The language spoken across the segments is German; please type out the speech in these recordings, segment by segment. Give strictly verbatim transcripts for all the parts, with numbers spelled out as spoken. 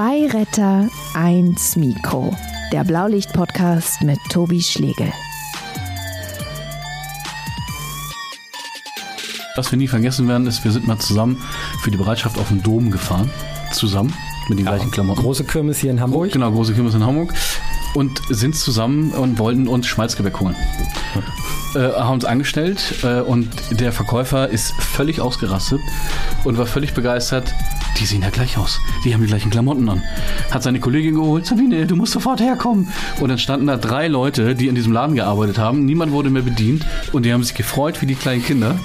Zwei Retter, eins Mikro. Der Blaulicht-Podcast mit Tobi Schlegel. Was wir nie vergessen werden, ist, wir sind mal zusammen für die Bereitschaft auf den Dom gefahren. Zusammen, mit den ja, gleichen Klamotten. Große Kirmes hier in Hamburg. Genau, große Kirmes in Hamburg. Und sind zusammen und wollten uns Schmalzgebäck holen. Äh, haben uns angestellt äh, und der Verkäufer ist völlig ausgerastet und war völlig begeistert. Die sehen ja gleich aus. Die haben die gleichen Klamotten an. Hat seine Kollegin geholt. Sabine, du musst sofort herkommen. Und dann standen da drei Leute, die in diesem Laden gearbeitet haben. Niemand wurde mehr bedient. Und die haben sich gefreut wie die kleinen Kinder.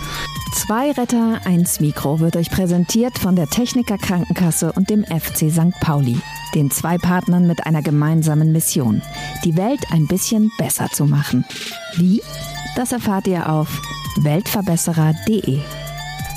Zwei Retter, eins Mikro wird euch präsentiert von der Techniker Krankenkasse und dem F C Sankt Pauli. Den zwei Partnern mit einer gemeinsamen Mission. Die Welt ein bisschen besser zu machen. Wie? Das erfahrt ihr auf weltverbesserer punkt de.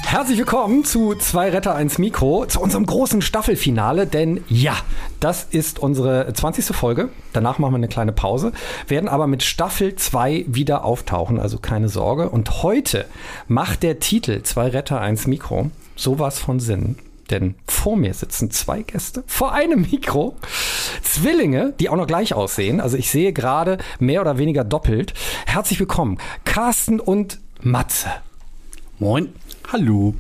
Herzlich willkommen zu Zwei Retter, eins Mikro, zu unserem großen Staffelfinale, denn ja, das ist unsere zwanzigste Folge. Danach machen wir eine kleine Pause, werden aber mit Staffel zwei wieder auftauchen, also keine Sorge. Und heute macht der Titel Zwei Retter, eins Mikro sowas von Sinn, denn vor mir sitzen zwei Gäste, vor einem Mikro, Zwillinge, die auch noch gleich aussehen. Also ich sehe gerade mehr oder weniger doppelt. Herzlich willkommen, Carsten und Matze. Moin. Hallo.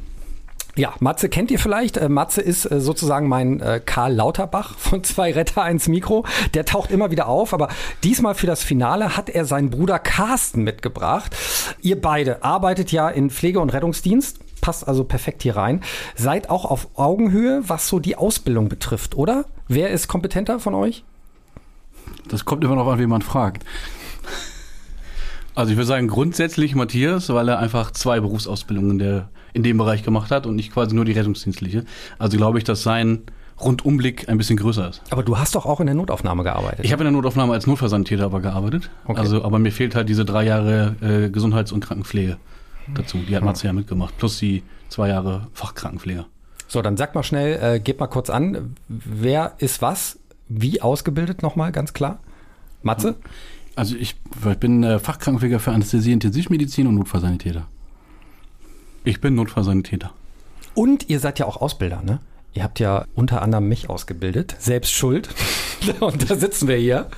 Ja, Matze kennt ihr vielleicht. Äh, Matze ist äh, sozusagen mein äh, Karl Lauterbach von Zwei Retter, eins Mikro. Der taucht immer wieder auf, aber diesmal für das Finale hat er seinen Bruder Carsten mitgebracht. Ihr beide arbeitet ja in Pflege- und Rettungsdienst, passt also perfekt hier rein. Seid auch auf Augenhöhe, was so die Ausbildung betrifft, oder? Wer ist kompetenter von euch? Das kommt immer noch an, wie man fragt. Also ich würde sagen, grundsätzlich Matthias, weil er einfach zwei Berufsausbildungen in, der, in dem Bereich gemacht hat und nicht quasi nur die rettungsdienstliche. Also glaube ich, dass sein Rundumblick ein bisschen größer ist. Aber du hast doch auch in der Notaufnahme gearbeitet. Ich habe in der Notaufnahme als Notfallsanitäter aber gearbeitet. Okay. Also, aber mir fehlt halt diese drei Jahre äh, Gesundheits- und Krankenpflege dazu. Die hat Matze ja mitgemacht, plus die zwei Jahre Fachkrankenpflege. So, dann sag mal schnell, äh, gebt mal kurz an, wer ist was, wie ausgebildet nochmal, ganz klar? Matze? Ja. Also ich, ich bin äh, Fachkrankenpfleger für Anästhesie, Intensivmedizin und Notfallsanitäter. Ich bin Notfallsanitäter. Und ihr seid ja auch Ausbilder, ne? Ihr habt ja unter anderem mich ausgebildet. Selbst schuld. Und da sitzen wir hier.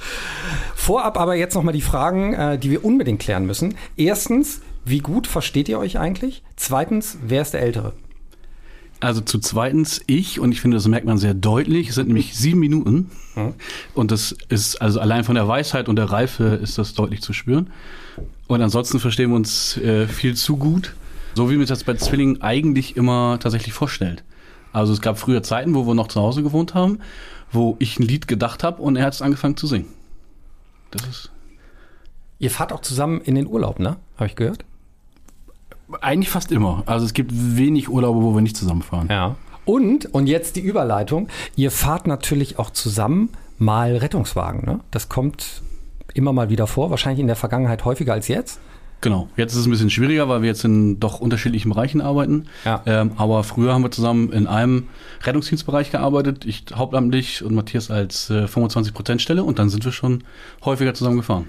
Vorab aber jetzt nochmal die Fragen, äh, die wir unbedingt klären müssen. Erstens, wie gut versteht ihr euch eigentlich? Zweitens, wer ist der Ältere? Also zu zweitens ich, und ich finde, das merkt man sehr deutlich, es sind nämlich sieben Minuten und das ist, also allein von der Weisheit und der Reife ist das deutlich zu spüren. Und ansonsten verstehen wir uns äh, viel zu gut, so wie man sich das bei Zwillingen eigentlich immer tatsächlich vorstellt. Also es gab früher Zeiten, wo wir noch zu Hause gewohnt haben, wo ich ein Lied gedacht habe und er hat es angefangen zu singen. Das ist. Ihr fahrt auch zusammen in den Urlaub, ne? Habe ich gehört? Eigentlich fast immer. Also es gibt wenig Urlaube, wo wir nicht zusammenfahren. Ja. Und, und jetzt die Überleitung, ihr fahrt natürlich auch zusammen mal Rettungswagen, ne? Das kommt immer mal wieder vor, wahrscheinlich in der Vergangenheit häufiger als jetzt. Genau, jetzt ist es ein bisschen schwieriger, weil wir jetzt in doch unterschiedlichen Bereichen arbeiten. Ja. Ähm, aber früher haben wir zusammen in einem Rettungsdienstbereich gearbeitet, ich hauptamtlich und Matthias als äh, fünfundzwanzig Prozent Stelle und dann sind wir schon häufiger zusammen gefahren.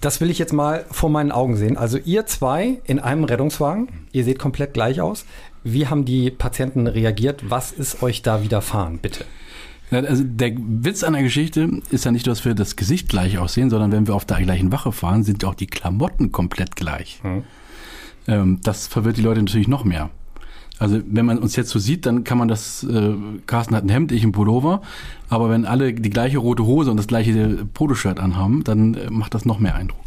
Das will ich jetzt mal vor meinen Augen sehen. Also ihr zwei in einem Rettungswagen, ihr seht komplett gleich aus. Wie haben die Patienten reagiert? Was ist euch da widerfahren, bitte? Also der Witz an der Geschichte ist ja nicht, dass wir das Gesicht gleich aussehen, sondern wenn wir auf der gleichen Wache fahren, sind auch die Klamotten komplett gleich. Hm. Das verwirrt die Leute natürlich noch mehr. Also wenn man uns jetzt so sieht, dann kann man das, äh, Carsten hat ein Hemd, ich ein Pullover, aber wenn alle die gleiche rote Hose und das gleiche Poloshirt anhaben, dann äh, macht das noch mehr Eindruck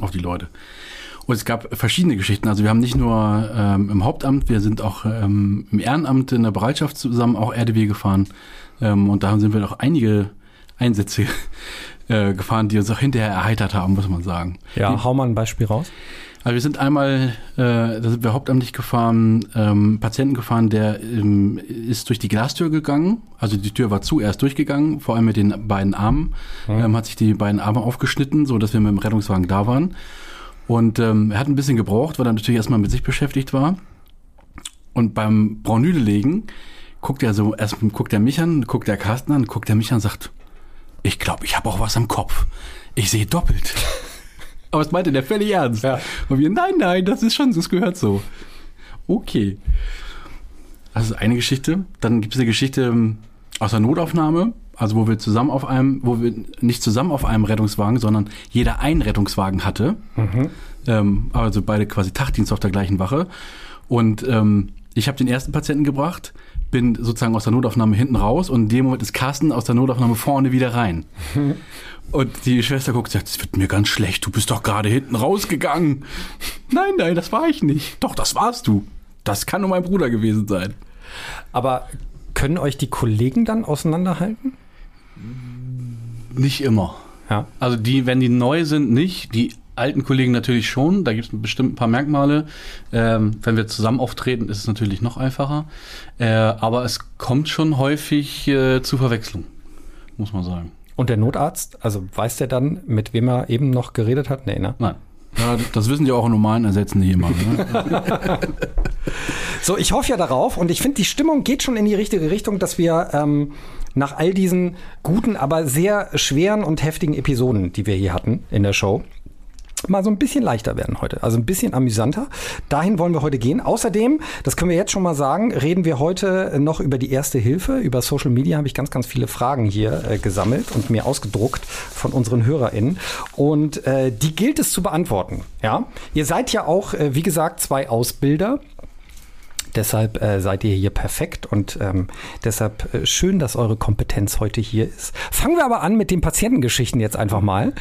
auf die Leute. Und es gab verschiedene Geschichten, also wir haben nicht nur ähm, im Hauptamt, wir sind auch ähm, im Ehrenamt in der Bereitschaft zusammen auch R D W gefahren ähm, und da sind wir auch einige Einsätze äh, gefahren, die uns auch hinterher erheitert haben, muss man sagen. Ja, die, hau mal ein Beispiel raus. Also wir sind einmal, äh, da sind wir hauptamtlich gefahren, ähm, Patienten gefahren, der ähm, ist durch die Glastür gegangen, also die Tür war zu, er ist durchgegangen, vor allem mit den beiden Armen, mhm. ähm, hat sich die beiden Arme aufgeschnitten, so dass wir mit dem Rettungswagen da waren und ähm, er hat ein bisschen gebraucht, weil er natürlich erstmal mit sich beschäftigt war und beim Braunüdelegen guckt er so, erst guckt er mich an, guckt er Carsten an, guckt er mich an und sagt, ich glaube, ich habe auch was am Kopf, ich sehe doppelt. Aber es meinte der völlig ernst. Ja. Und wir, nein, nein, das ist schon so, es gehört so. Okay. Das ist eine Geschichte. Dann gibt es eine Geschichte, aus der Notaufnahme, also wo wir zusammen auf einem, wo wir nicht zusammen auf einem Rettungswagen, sondern jeder einen Rettungswagen hatte. Mhm. Ähm, also beide quasi Tagdienst auf der gleichen Wache. Und ähm, ich habe den ersten Patienten gebracht, bin sozusagen aus der Notaufnahme hinten raus und in dem Moment ist Carsten aus der Notaufnahme vorne wieder rein. Mhm. Und die Schwester guckt und sagt, es wird mir ganz schlecht, du bist doch gerade hinten rausgegangen. Nein, nein, das war ich nicht. Doch, das warst du. Das kann nur mein Bruder gewesen sein. Aber können euch die Kollegen dann auseinanderhalten? Nicht immer. Ja. Also die, wenn die neu sind, nicht. Die alten Kollegen natürlich schon. Da gibt es bestimmt ein paar Merkmale. Ähm, wenn wir zusammen auftreten, ist es natürlich noch einfacher. Äh, aber es kommt schon häufig äh, zu Verwechslung, muss man sagen. Und der Notarzt, also weiß der dann, mit wem er eben noch geredet hat? Nee, ne? Nein. Ja, das wissen ja auch in normalen Ersätzen hier immer. Ne? So, ich hoffe ja darauf und ich finde, die Stimmung geht schon in die richtige Richtung, dass wir ähm, nach all diesen guten, aber sehr schweren und heftigen Episoden, die wir hier hatten in der Show, mal so ein bisschen leichter werden heute, also ein bisschen amüsanter. Dahin wollen wir heute gehen. Außerdem, das können wir jetzt schon mal sagen, reden wir heute noch über die Erste Hilfe. Über Social Media habe ich ganz, ganz viele Fragen hier äh, gesammelt und mir ausgedruckt von unseren HörerInnen. Und äh, die gilt es zu beantworten. Ja, ihr seid ja auch, äh, wie gesagt, zwei Ausbilder. Deshalb äh, seid ihr hier perfekt und ähm, deshalb äh, schön, dass eure Kompetenz heute hier ist. Fangen wir aber an mit den Patientengeschichten jetzt einfach mal.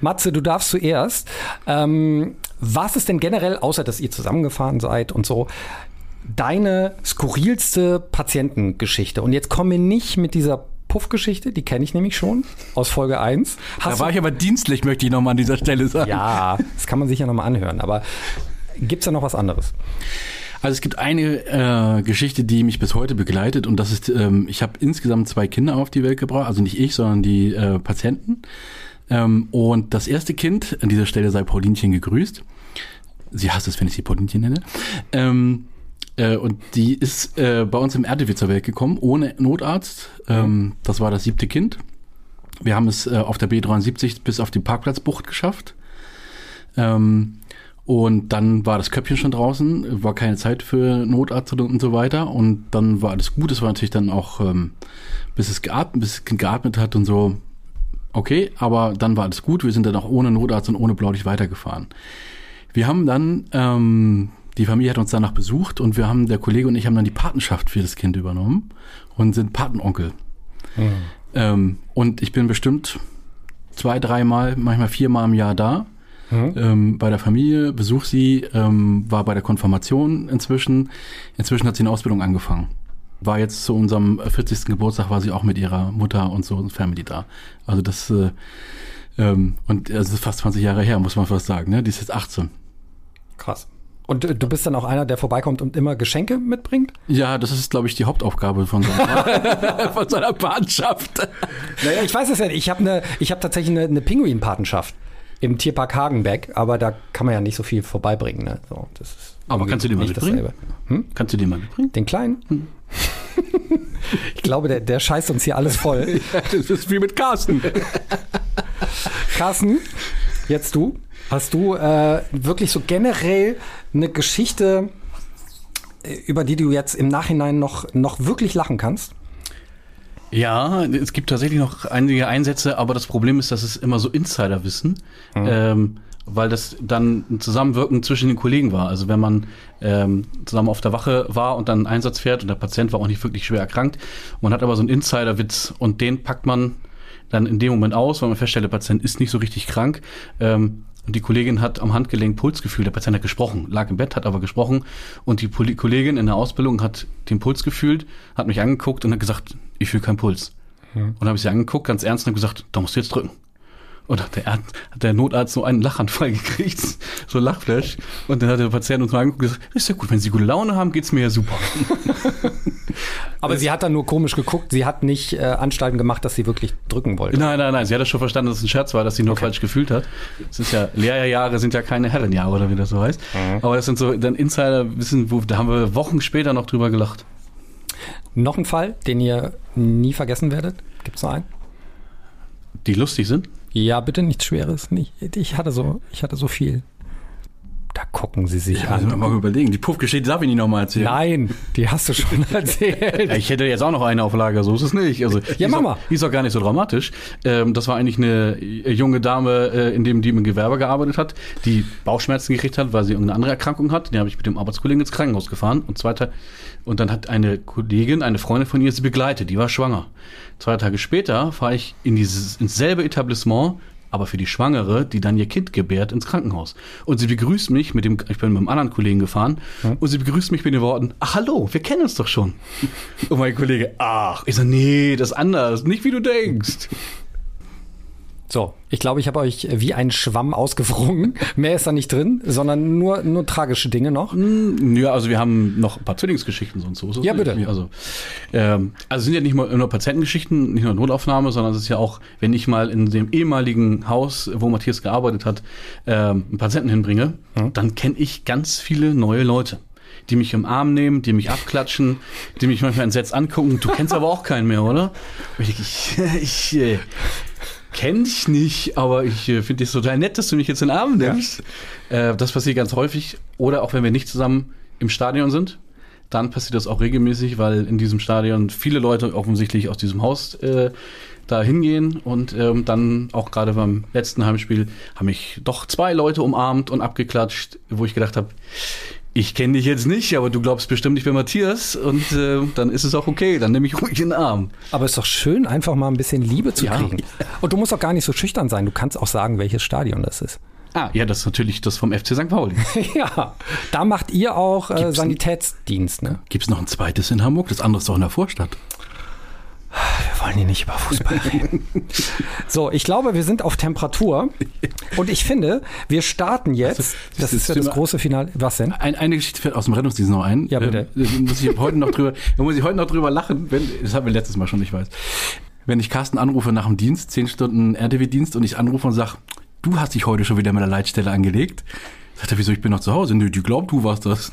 Matze, du darfst zuerst. Ähm, was ist denn generell, außer dass ihr zusammengefahren seid und so, deine skurrilste Patientengeschichte? Und jetzt komm mir nicht mit dieser Puffgeschichte, die kenne ich nämlich schon aus Folge eins. Hast da war ich aber dienstlich, möchte ich nochmal an dieser Stelle sagen. Ja, das kann man sich ja nochmal anhören. Aber gibt es da noch was anderes? Also es gibt eine äh, Geschichte, die mich bis heute begleitet und das ist, ähm, ich habe insgesamt zwei Kinder auf die Welt gebracht, also nicht ich, sondern die äh, Patienten. Ähm, und das erste Kind, an dieser Stelle sei Paulinchen gegrüßt, sie hasst es, wenn ich sie Paulinchen nenne, ähm, äh, und die ist äh, bei uns im R T W zur Welt gekommen, ohne Notarzt, ähm, das war das siebte Kind. Wir haben es äh, auf der B dreiundsiebzig bis auf die Parkplatzbucht geschafft. Ähm, Und dann war das Köpfchen schon draußen, war keine Zeit für Notarzt und so weiter. Und dann war alles gut. Es war natürlich dann auch, ähm, bis es geatmet, bis das Kind geatmet hat und so. Okay, aber dann war alles gut. Wir sind dann auch ohne Notarzt und ohne Blaulicht weitergefahren. Wir haben dann, ähm, die Familie hat uns danach besucht und wir haben, der Kollege und ich haben dann die Patenschaft für das Kind übernommen und sind Patenonkel. Mhm. Ähm, und ich bin bestimmt zwei, dreimal, manchmal viermal im Jahr da. Mhm. Ähm, bei der Familie, besuch sie, ähm, war bei der Konfirmation inzwischen. Inzwischen hat sie eine Ausbildung angefangen. War jetzt zu unserem vierzigsten Geburtstag, war sie auch mit ihrer Mutter und so und Family da. Also das, äh, ähm, und das ist fast zwanzig Jahre her, muss man fast sagen, ne? Die ist jetzt achtzehn. Krass. Und äh, du bist dann auch einer, der vorbeikommt und immer Geschenke mitbringt? Ja, das ist, glaube ich, die Hauptaufgabe von so einer, von so einer Patenschaft. Naja, ich weiß es ja nicht. Ich habe ne, ich hab tatsächlich eine ne Pinguin-Patenschaft. Im Tierpark Hagenbeck, aber da kann man ja nicht so viel vorbeibringen. Ne? So, das ist aber kannst du den mal mitbringen? Hm? Kannst du den mal mitbringen? Den Kleinen? Hm. Ich glaube, der, der scheißt uns hier alles voll. Das ist wie mit Carsten. Carsten, jetzt du. Hast du äh, wirklich so generell eine Geschichte, über die du jetzt im Nachhinein noch, noch wirklich lachen kannst? Ja, es gibt tatsächlich noch einige Einsätze, aber das Problem ist, dass es immer so Insiderwissen, mhm. ähm, weil das dann ein Zusammenwirken zwischen den Kollegen war. Also wenn man ähm, zusammen auf der Wache war und dann einen Einsatz fährt und der Patient war auch nicht wirklich schwer erkrankt, man hat aber so einen Insiderwitz und den packt man dann in dem Moment aus, weil man feststellt, der Patient ist nicht so richtig krank. Ähm, Und die Kollegin hat am Handgelenk Pulsgefühl, der Patient hat gesprochen, lag im Bett, hat aber gesprochen. Und die Pol- Kollegin in der Ausbildung hat den Puls gefühlt, hat mich angeguckt und hat gesagt, ich fühle keinen Puls. Ja. Und dann habe ich sie angeguckt, ganz ernst, und habe gesagt, da musst du jetzt drücken. Und hat der, hat der Notarzt so einen Lachanfall gekriegt, so ein Lachflash. Und dann hat der Patient uns mal angeguckt und gesagt, ist ja gut, wenn Sie gute Laune haben, geht's mir ja super. Aber das sie hat dann nur komisch geguckt, sie hat nicht äh, Anstalten gemacht, dass sie wirklich drücken wollte. Nein, nein, nein, sie hat das schon verstanden, dass es ein Scherz war, dass sie nur okay. falsch gefühlt hat. Es ist ja, Lehrjahre sind ja keine Herrenjahre oder wie das so heißt. Mhm. Aber das sind so dann Insider-Wissen, wo, da haben wir Wochen später noch drüber gelacht. Noch ein Fall, den ihr nie vergessen werdet? Gibt's noch einen? Die lustig sind? Ja, bitte nichts Schweres. Ich hatte so, ich hatte so viel. da gucken sie sich ja, an. Müssen wir mal überlegen. Die Puffgeschichte darf ich nicht nochmal erzählen. Nein, die hast du schon erzählt. Ich hätte jetzt auch noch eine auf Lager, so ist es nicht. Also, ja, mach mal. Die ist auch gar nicht so dramatisch. Ähm, das war eigentlich eine junge Dame, äh, in dem die im Gewerbe gearbeitet hat, die Bauchschmerzen gekriegt hat, weil sie irgendeine andere Erkrankung hat. Die habe ich mit dem Arbeitskollegen ins Krankenhaus gefahren. Und, zwei Ta- und dann hat eine Kollegin, eine Freundin von ihr, sie begleitet. Die war schwanger. Zwei Tage später fahre ich in dieses, ins selbe Etablissement, aber für die Schwangere, die dann ihr Kind gebärt, ins Krankenhaus. Und sie begrüßt mich mit dem, ich bin mit einem anderen Kollegen gefahren, hm? und sie begrüßt mich mit den Worten, ach hallo, wir kennen uns doch schon. Und mein Kollege, ach, ich so, nee, das ist anders, nicht wie du denkst. So, ich glaube, ich habe euch wie einen Schwamm ausgefrungen. Mehr ist da nicht drin, sondern nur, nur tragische Dinge noch. Ja, also wir haben noch ein paar Zwillingsgeschichten sonst so. Ja, bitte. Also, ähm, also sind ja nicht mal nur Patientengeschichten, nicht nur Notaufnahme, sondern es ist ja auch, wenn ich mal in dem ehemaligen Haus, wo Matthias gearbeitet hat, ähm, einen Patienten hinbringe, mhm. dann kenne ich ganz viele neue Leute, die mich im Arm nehmen, die mich abklatschen, die mich manchmal entsetzt angucken. Du kennst aber auch keinen mehr, oder? Und ich... ich, ich äh, Kenn ich nicht, aber ich äh, finde es total nett, dass du mich jetzt in den Arm nimmst. Ja. Äh, das passiert ganz häufig. Oder auch wenn wir nicht zusammen im Stadion sind, dann passiert das auch regelmäßig, weil in diesem Stadion viele Leute offensichtlich aus diesem Haus äh, da hingehen. Und ähm, dann auch gerade beim letzten Heimspiel haben mich doch zwei Leute umarmt und abgeklatscht, wo ich gedacht habe, ich kenne dich jetzt nicht, aber du glaubst bestimmt, ich bin Matthias und äh, dann ist es auch okay, dann nehme ich ruhig in den Arm. Aber es ist doch schön, einfach mal ein bisschen Liebe zu ja. kriegen. Und du musst auch gar nicht so schüchtern sein, du kannst auch sagen, welches Stadion das ist. Ah, ja, das ist natürlich das vom F C Sankt Pauli. Ja, da macht ihr auch äh, Sanitätsdienst, ne? Gibt es noch ein zweites in Hamburg? Das andere ist doch in der Vorstadt. Wir wollen hier nicht über Fußball reden. So, ich glaube, wir sind auf Temperatur. Und ich finde, wir starten jetzt. Also, das ist ja das große Finale. Was denn? Ein, eine Geschichte fällt aus dem Rettungsdienst noch ein. Ja, bitte. Da muss ich heute noch drüber, da muss ich heute noch drüber lachen. Wenn, das hatten wir letztes Mal schon, ich weiß. Wenn ich Carsten anrufe nach dem Dienst, zehn Stunden R T W-Dienst, und ich anrufe und sage, du hast dich heute schon wieder mit der Leitstelle angelegt. Sagt er, wieso, ich bin noch zu Hause. Nö, die glaubt, du warst das.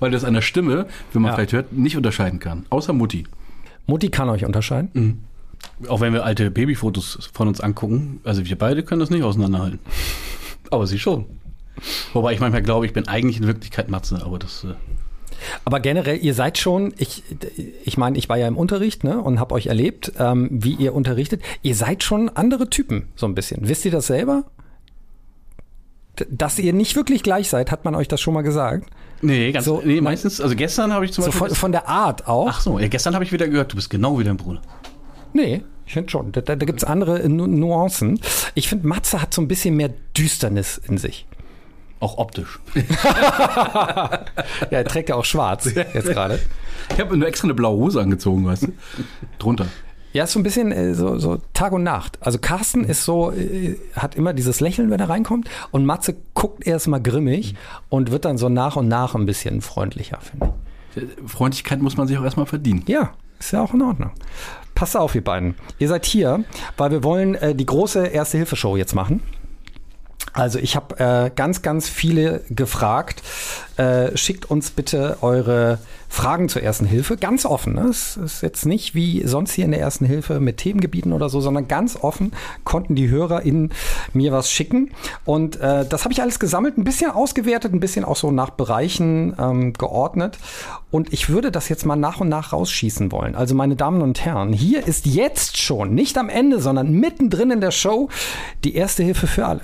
Weil das an der Stimme, wenn man ja. vielleicht hört, nicht unterscheiden kann. Außer Mutti. Mutti kann euch unterscheiden. Mhm. Auch wenn wir alte Babyfotos von uns angucken. Also wir beide können das nicht auseinanderhalten. Aber sie schon. Wobei ich manchmal glaube, ich bin eigentlich in Wirklichkeit Matze. Aber das. Äh aber generell, ihr seid schon, ich, ich meine, ich war ja im Unterricht, ne, und habe euch erlebt, ähm, wie ihr unterrichtet. Ihr seid schon andere Typen, so ein bisschen. Wisst ihr das selber? Dass ihr nicht wirklich gleich seid, hat man euch das schon mal gesagt? Nee, ganz, so, nee meistens, also gestern habe ich zum so Beispiel... Von, von der Art auch? Ach so, ja, gestern habe ich wieder gehört, du bist genau wie dein Bruder. Nee, ich finde schon, da, da gibt es andere nu- Nuancen. Ich finde, Matze hat so ein bisschen mehr Düsternis in sich. Auch optisch. Ja, er trägt ja auch schwarz jetzt gerade. Ich habe nur extra eine blaue Hose angezogen, weißt du, drunter. Ja, ist so ein bisschen so, so Tag und Nacht. Also Carsten ist so, hat immer dieses Lächeln, wenn er reinkommt. Und Matze guckt erst mal grimmig und wird dann so nach und nach ein bisschen freundlicher, finde ich. Freundlichkeit muss man sich auch erstmal verdienen. Ja, ist ja auch in Ordnung. Passt auf, ihr beiden. Ihr seid hier, weil wir wollen äh, die große Erste-Hilfe-Show jetzt machen. Also ich habe äh, ganz, ganz viele gefragt. Äh, schickt uns bitte eure Fragen zur Ersten Hilfe. Ganz offen. Ne? Es ist jetzt nicht wie sonst hier in der Ersten Hilfe mit Themengebieten oder so, sondern ganz offen konnten die HörerInnen mir was schicken. Und äh, das habe ich alles gesammelt, ein bisschen ausgewertet, ein bisschen auch so nach Bereichen ähm, geordnet. Und ich würde das jetzt mal nach und nach rausschießen wollen. Also meine Damen und Herren, hier ist jetzt schon, nicht am Ende, sondern mittendrin in der Show, die Erste Hilfe für alle.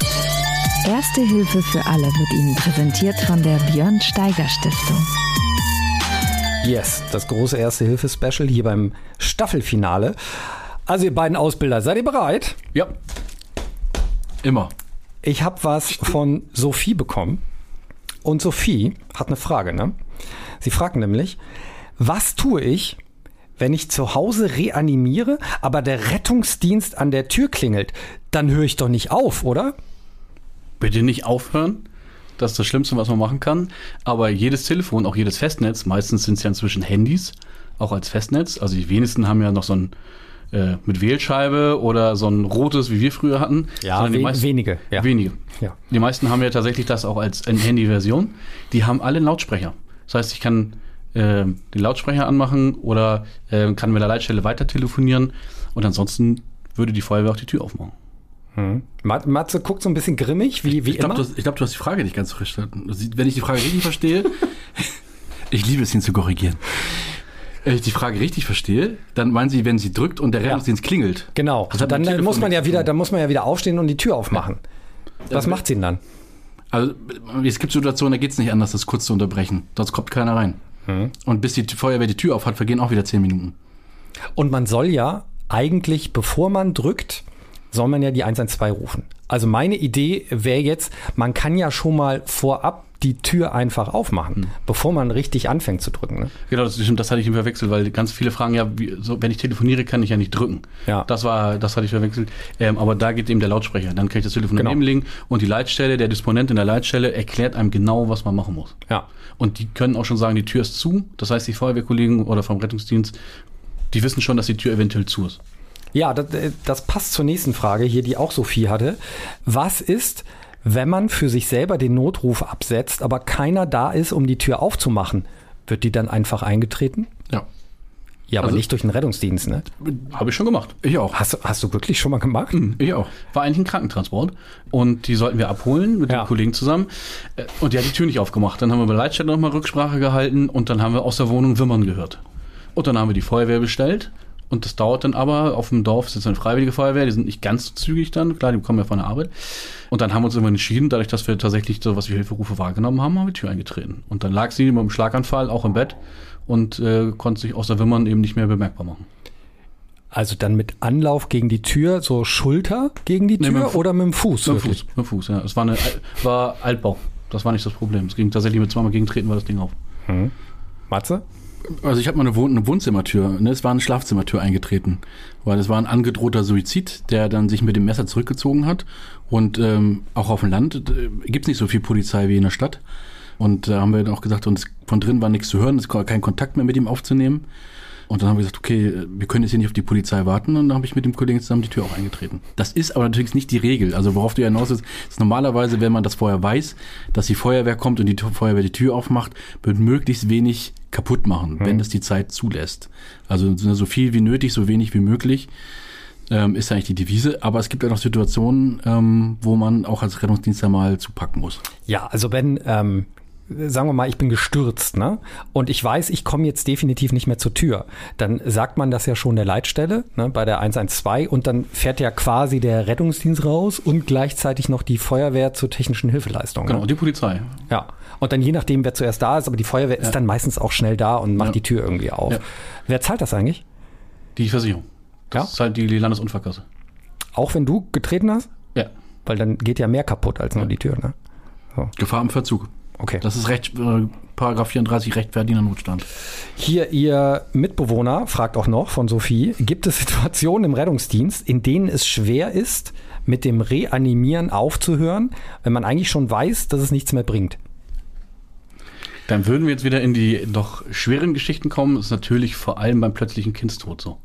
Erste Hilfe für alle wird Ihnen präsentiert von der Björn-Steiger-Stiftung. Yes, das große Erste-Hilfe-Special hier beim Staffelfinale. Also ihr beiden Ausbilder, seid ihr bereit? Ja, immer. Ich habe was von Sophie bekommen. Und Sophie hat eine Frage, ne? Sie fragt nämlich, was tue ich, wenn ich zu Hause reanimiere, aber der Rettungsdienst an der Tür klingelt? Dann höre ich doch nicht auf, oder? Bitte nicht aufhören. Das ist das Schlimmste, was man machen kann. Aber jedes Telefon, auch jedes Festnetz, meistens sind es ja inzwischen Handys, auch als Festnetz. Also die wenigsten haben ja noch so ein äh, mit Wählscheibe oder so ein rotes, wie wir früher hatten. Ja, we- die meisten, wenige. Ja. Wenige. Ja. Die meisten haben ja tatsächlich das auch als Handy-Version. Die haben alle einen Lautsprecher. Das heißt, ich kann äh, den Lautsprecher anmachen oder äh, kann mit der Leitstelle weiter telefonieren. Und ansonsten würde die Feuerwehr auch die Tür aufmachen. Hm. Matze guckt so ein bisschen grimmig, wie, wie ich glaub, immer. Du, ich glaube, du hast die Frage nicht ganz verstanden. Wenn ich die Frage richtig verstehe, ich liebe es, ihn zu korrigieren. Wenn ich die Frage richtig verstehe, dann meinen Sie, wenn sie drückt und der Rettungsdienst ja. klingelt. Genau, also dann, dann, muss man ja wieder, dann muss man ja wieder aufstehen und die Tür aufmachen. Ja. Was ja. macht sie denn dann? Also es gibt Situationen, da geht es nicht anders, das kurz zu unterbrechen. Sonst kommt keiner rein. Hm. Und bis die Feuerwehr die Tür auf hat, vergehen auch wieder zehn Minuten. Und man soll ja eigentlich, bevor man drückt, soll man ja die eins eins zwei rufen. Also meine Idee wäre jetzt, man kann ja schon mal vorab die Tür einfach aufmachen, mhm. bevor man richtig anfängt zu drücken. Ne? Genau, das, das hatte ich verwechselt, weil ganz viele fragen ja, wie, so, wenn ich telefoniere, kann ich ja nicht drücken. Ja. Das war, das hatte ich verwechselt. Ähm, aber da geht eben der Lautsprecher. Dann kann ich das Telefon genau. daneben legen und die Leitstelle, der Disponent in der Leitstelle erklärt einem genau, was man machen muss. Ja. Und die können auch schon sagen, die Tür ist zu. Das heißt, die Feuerwehrkollegen oder vom Rettungsdienst, die wissen schon, dass die Tür eventuell zu ist. Ja, das, das passt zur nächsten Frage hier, die auch Sophie hatte. Was ist, wenn man für sich selber den Notruf absetzt, aber keiner da ist, um die Tür aufzumachen? Wird die dann einfach eingetreten? Ja. Ja, aber also, nicht durch den Rettungsdienst, ne? Habe ich schon gemacht. Ich auch. Hast, hast du wirklich schon mal gemacht? Mhm, ich auch. War eigentlich ein Krankentransport. Und die sollten wir abholen mit ja. den Kollegen zusammen. Und die hat die Tür nicht aufgemacht. Dann haben wir bei Leitstelle nochmal Rücksprache gehalten und dann haben wir aus der Wohnung Wimmern gehört. Und dann haben wir die Feuerwehr bestellt. Und das dauert dann aber, auf dem Dorf sitzt eine Freiwillige Feuerwehr, die sind nicht ganz so zügig dann, klar, die kommen ja von der Arbeit. Und dann haben wir uns irgendwann entschieden, dadurch, dass wir tatsächlich so was wie Hilferufe wahrgenommen haben, haben wir die Tür eingetreten. Und dann lag sie mit einem Schlaganfall auch im Bett und äh, konnte sich außer Wimmern eben nicht mehr bemerkbar machen. Also dann mit Anlauf gegen die Tür, so Schulter gegen die Tür nee, mit dem, oder mit dem Fuß? Mit dem Fuß, mit dem Fuß, ja. Es war, eine, war Altbau, das war nicht das Problem. Es ging tatsächlich mit zweimal gegentreten, war das Ding auf. Hm. Matze? Also ich habe mal eine, Wohn- eine Wohnzimmertür, ne? Es war eine Schlafzimmertür eingetreten, weil es war ein angedrohter Suizid, der dann sich mit dem Messer zurückgezogen hat und ähm, auch auf dem Land äh, gibt es nicht so viel Polizei wie in der Stadt und da äh, haben wir dann auch gesagt, und von drin war nichts zu hören, es war kein Kontakt mehr mit ihm aufzunehmen und dann haben wir gesagt, okay, wir können jetzt hier nicht auf die Polizei warten und dann habe ich mit dem Kollegen zusammen die Tür auch eingetreten. Das ist aber natürlich nicht die Regel, also worauf du ja hinaus willst, ist normalerweise, wenn man das vorher weiß, dass die Feuerwehr kommt und die Feuerwehr die Tür aufmacht, wird möglichst wenig kaputt machen, wenn es die Zeit zulässt. Also so viel wie nötig, so wenig wie möglich ähm, ist eigentlich die Devise. Aber es gibt ja noch Situationen, ähm, wo man auch als Rettungsdienst mal zupacken muss. Ja, also wenn, ähm, sagen wir mal, ich bin gestürzt, ne? Und ich weiß, ich komme jetzt definitiv nicht mehr zur Tür. Dann sagt man das ja schon der Leitstelle, ne? Bei der eins eins zwei und dann fährt ja quasi der Rettungsdienst raus und gleichzeitig noch die Feuerwehr zur technischen Hilfeleistung. Genau, ne? Die Polizei. Ja. Und dann je nachdem, wer zuerst da ist, aber die Feuerwehr ja. ist dann meistens auch schnell da und macht ja. die Tür irgendwie auf. Ja. Wer zahlt das eigentlich? Die Versicherung. Das ja? zahlt die Landesunfallkasse. Auch wenn du getreten hast? Ja. Weil dann geht ja mehr kaputt als nur ja. die Tür, ne? So. Gefahr im Verzug. Okay. Das ist Recht, äh, Paragraph vierunddreißig, rechtfertigender Notstand. Hier, ihr Mitbewohner fragt auch noch von Sophie, gibt es Situationen im Rettungsdienst, in denen es schwer ist, mit dem Reanimieren aufzuhören, wenn man eigentlich schon weiß, dass es nichts mehr bringt? Dann würden wir jetzt wieder in die noch schweren Geschichten kommen. Das ist natürlich vor allem beim plötzlichen Kindstod so.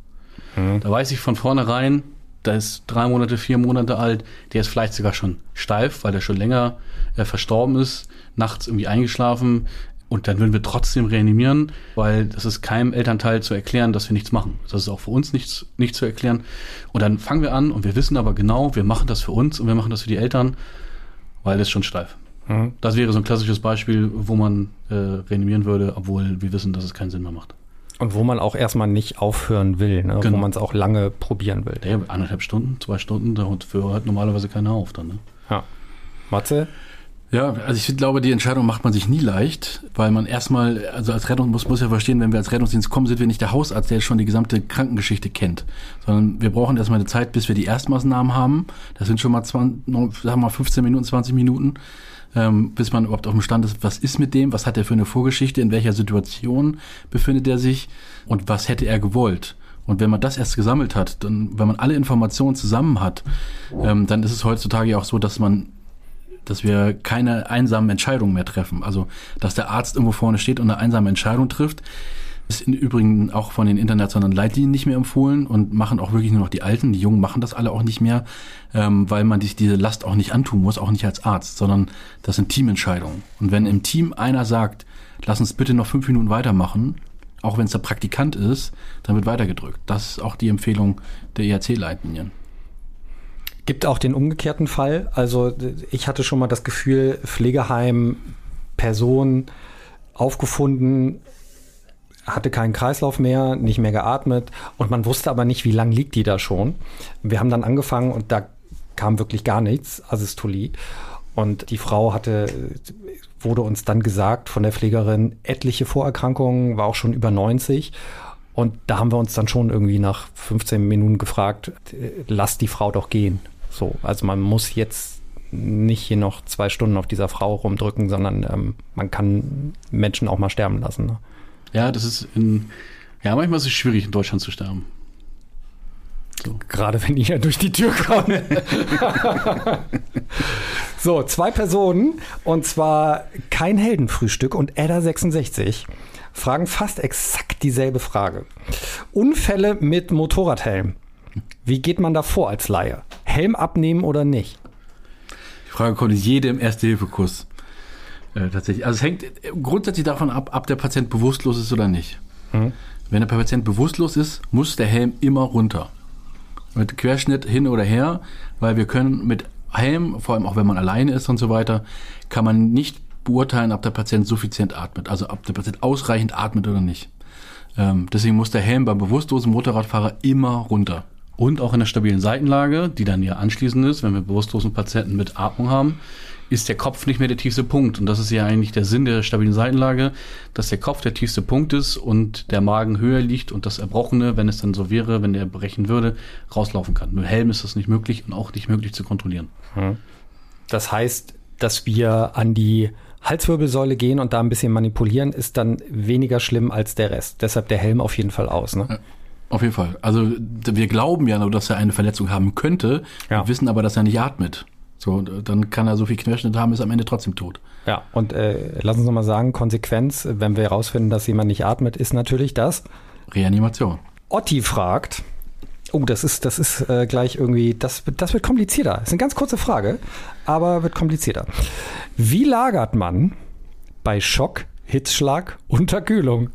Mhm. Da weiß ich von vornherein, der ist drei Monate, vier Monate alt, der ist vielleicht sogar schon steif, weil der schon länger äh, verstorben ist, nachts irgendwie eingeschlafen und dann würden wir trotzdem reanimieren, weil das ist keinem Elternteil zu erklären, dass wir nichts machen. Das ist auch für uns nichts, nicht zu erklären. Und dann fangen wir an und wir wissen aber genau, wir machen das für uns und wir machen das für die Eltern, weil der ist schon steif. Mhm. Das wäre so ein klassisches Beispiel, wo man äh, reanimieren würde, obwohl wir wissen, dass es keinen Sinn mehr macht. Und wo man auch erstmal nicht aufhören will, ne? Genau. Wo man es auch lange probieren will. Ja, anderthalb Stunden, zwei Stunden, da hört normalerweise keiner auf dann. Ne? Ja. Matze? Ja, also ich glaube, die Entscheidung macht man sich nie leicht, weil man erstmal, also als Rettung muss, muss ja verstehen, wenn wir als Rettungsdienst kommen, sind wir nicht der Hausarzt, der schon die gesamte Krankengeschichte kennt, sondern wir brauchen erstmal eine Zeit, bis wir die Erstmaßnahmen haben. Das sind schon mal zwanzig, sagen wir fünfzehn Minuten, zwanzig Minuten. Ähm, bis man überhaupt auf dem Stand ist, was ist mit dem, was hat er für eine Vorgeschichte, in welcher Situation befindet er sich und was hätte er gewollt. Und wenn man das erst gesammelt hat, dann, wenn man alle Informationen zusammen hat, ähm, dann ist es heutzutage auch so, dass man, dass wir keine einsamen Entscheidungen mehr treffen. Also, dass der Arzt irgendwo vorne steht und eine einsame Entscheidung trifft, ist im Übrigen auch von den internationalen Leitlinien nicht mehr empfohlen und machen auch wirklich nur noch die Alten. Die Jungen machen das alle auch nicht mehr, ähm, weil man sich diese Last auch nicht antun muss, auch nicht als Arzt, sondern das sind Teamentscheidungen. Und wenn im Team einer sagt, lass uns bitte noch fünf Minuten weitermachen, auch wenn es der Praktikant ist, dann wird weitergedrückt. Das ist auch die Empfehlung der E R C-Leitlinien. gibt auch den umgekehrten Fall. Also ich hatte schon mal das Gefühl, Pflegeheim, Person aufgefunden, hatte keinen Kreislauf mehr, nicht mehr geatmet und man wusste aber nicht, wie lange liegt die da schon. Wir haben dann angefangen und da kam wirklich gar nichts, Asystolie. Und die Frau hatte, wurde uns dann gesagt von der Pflegerin, etliche Vorerkrankungen, war auch schon über neunzig. Und da haben wir uns dann schon irgendwie nach fünfzehn Minuten gefragt, lass die Frau doch gehen. So, also man muss jetzt nicht hier noch zwei Stunden auf dieser Frau rumdrücken, sondern ähm, man kann Menschen auch mal sterben lassen. Ne? Ja, das ist in, ja, manchmal ist es schwierig, in Deutschland zu sterben. So. Gerade wenn ich ja durch die Tür komme. So, zwei Personen und zwar kein Heldenfrühstück und Edda sechsundsechzig fragen fast exakt dieselbe Frage. Unfälle mit Motorradhelm. Wie geht man da vor als Laie? Helm abnehmen oder nicht? Die Frage kommt in jedem Erste-Hilfe-Kurs. Äh, tatsächlich. Also es hängt grundsätzlich davon ab, ob der Patient bewusstlos ist oder nicht. Mhm. Wenn der Patient bewusstlos ist, muss der Helm immer runter. Mit Querschnitt hin oder her, weil wir können mit Helm, vor allem auch wenn man alleine ist und so weiter, kann man nicht beurteilen, ob der Patient suffizient atmet, also ob der Patient ausreichend atmet oder nicht. Ähm, deswegen muss der Helm beim bewusstlosen Motorradfahrer immer runter. Und auch in der stabilen Seitenlage, die dann ja anschließend ist, wenn wir bewusstlosen Patienten mit Atmung haben, ist der Kopf nicht mehr der tiefste Punkt. Und das ist ja eigentlich der Sinn der stabilen Seitenlage, dass der Kopf der tiefste Punkt ist und der Magen höher liegt und das Erbrochene, wenn es dann so wäre, wenn der brechen würde, rauslaufen kann. Mit Helm ist das nicht möglich und auch nicht möglich zu kontrollieren. Das heißt, dass wir an die Halswirbelsäule gehen und da ein bisschen manipulieren, ist dann weniger schlimm als der Rest. Deshalb der Helm auf jeden Fall aus, ne? Ja. Auf jeden Fall. Also wir glauben ja nur, dass er eine Verletzung haben könnte, ja. Wissen aber, dass er nicht atmet. So, dann kann er so viel Querschnitt haben, ist am Ende trotzdem tot. Ja, und äh, lass uns nochmal sagen, Konsequenz, wenn wir herausfinden, dass jemand nicht atmet, ist natürlich das? Reanimation. Otti fragt, oh, das ist, das ist äh, gleich irgendwie, das, das wird komplizierter. Das ist eine ganz kurze Frage, aber wird komplizierter. Wie lagert man bei Schock, Hitzschlag, Unterkühlung?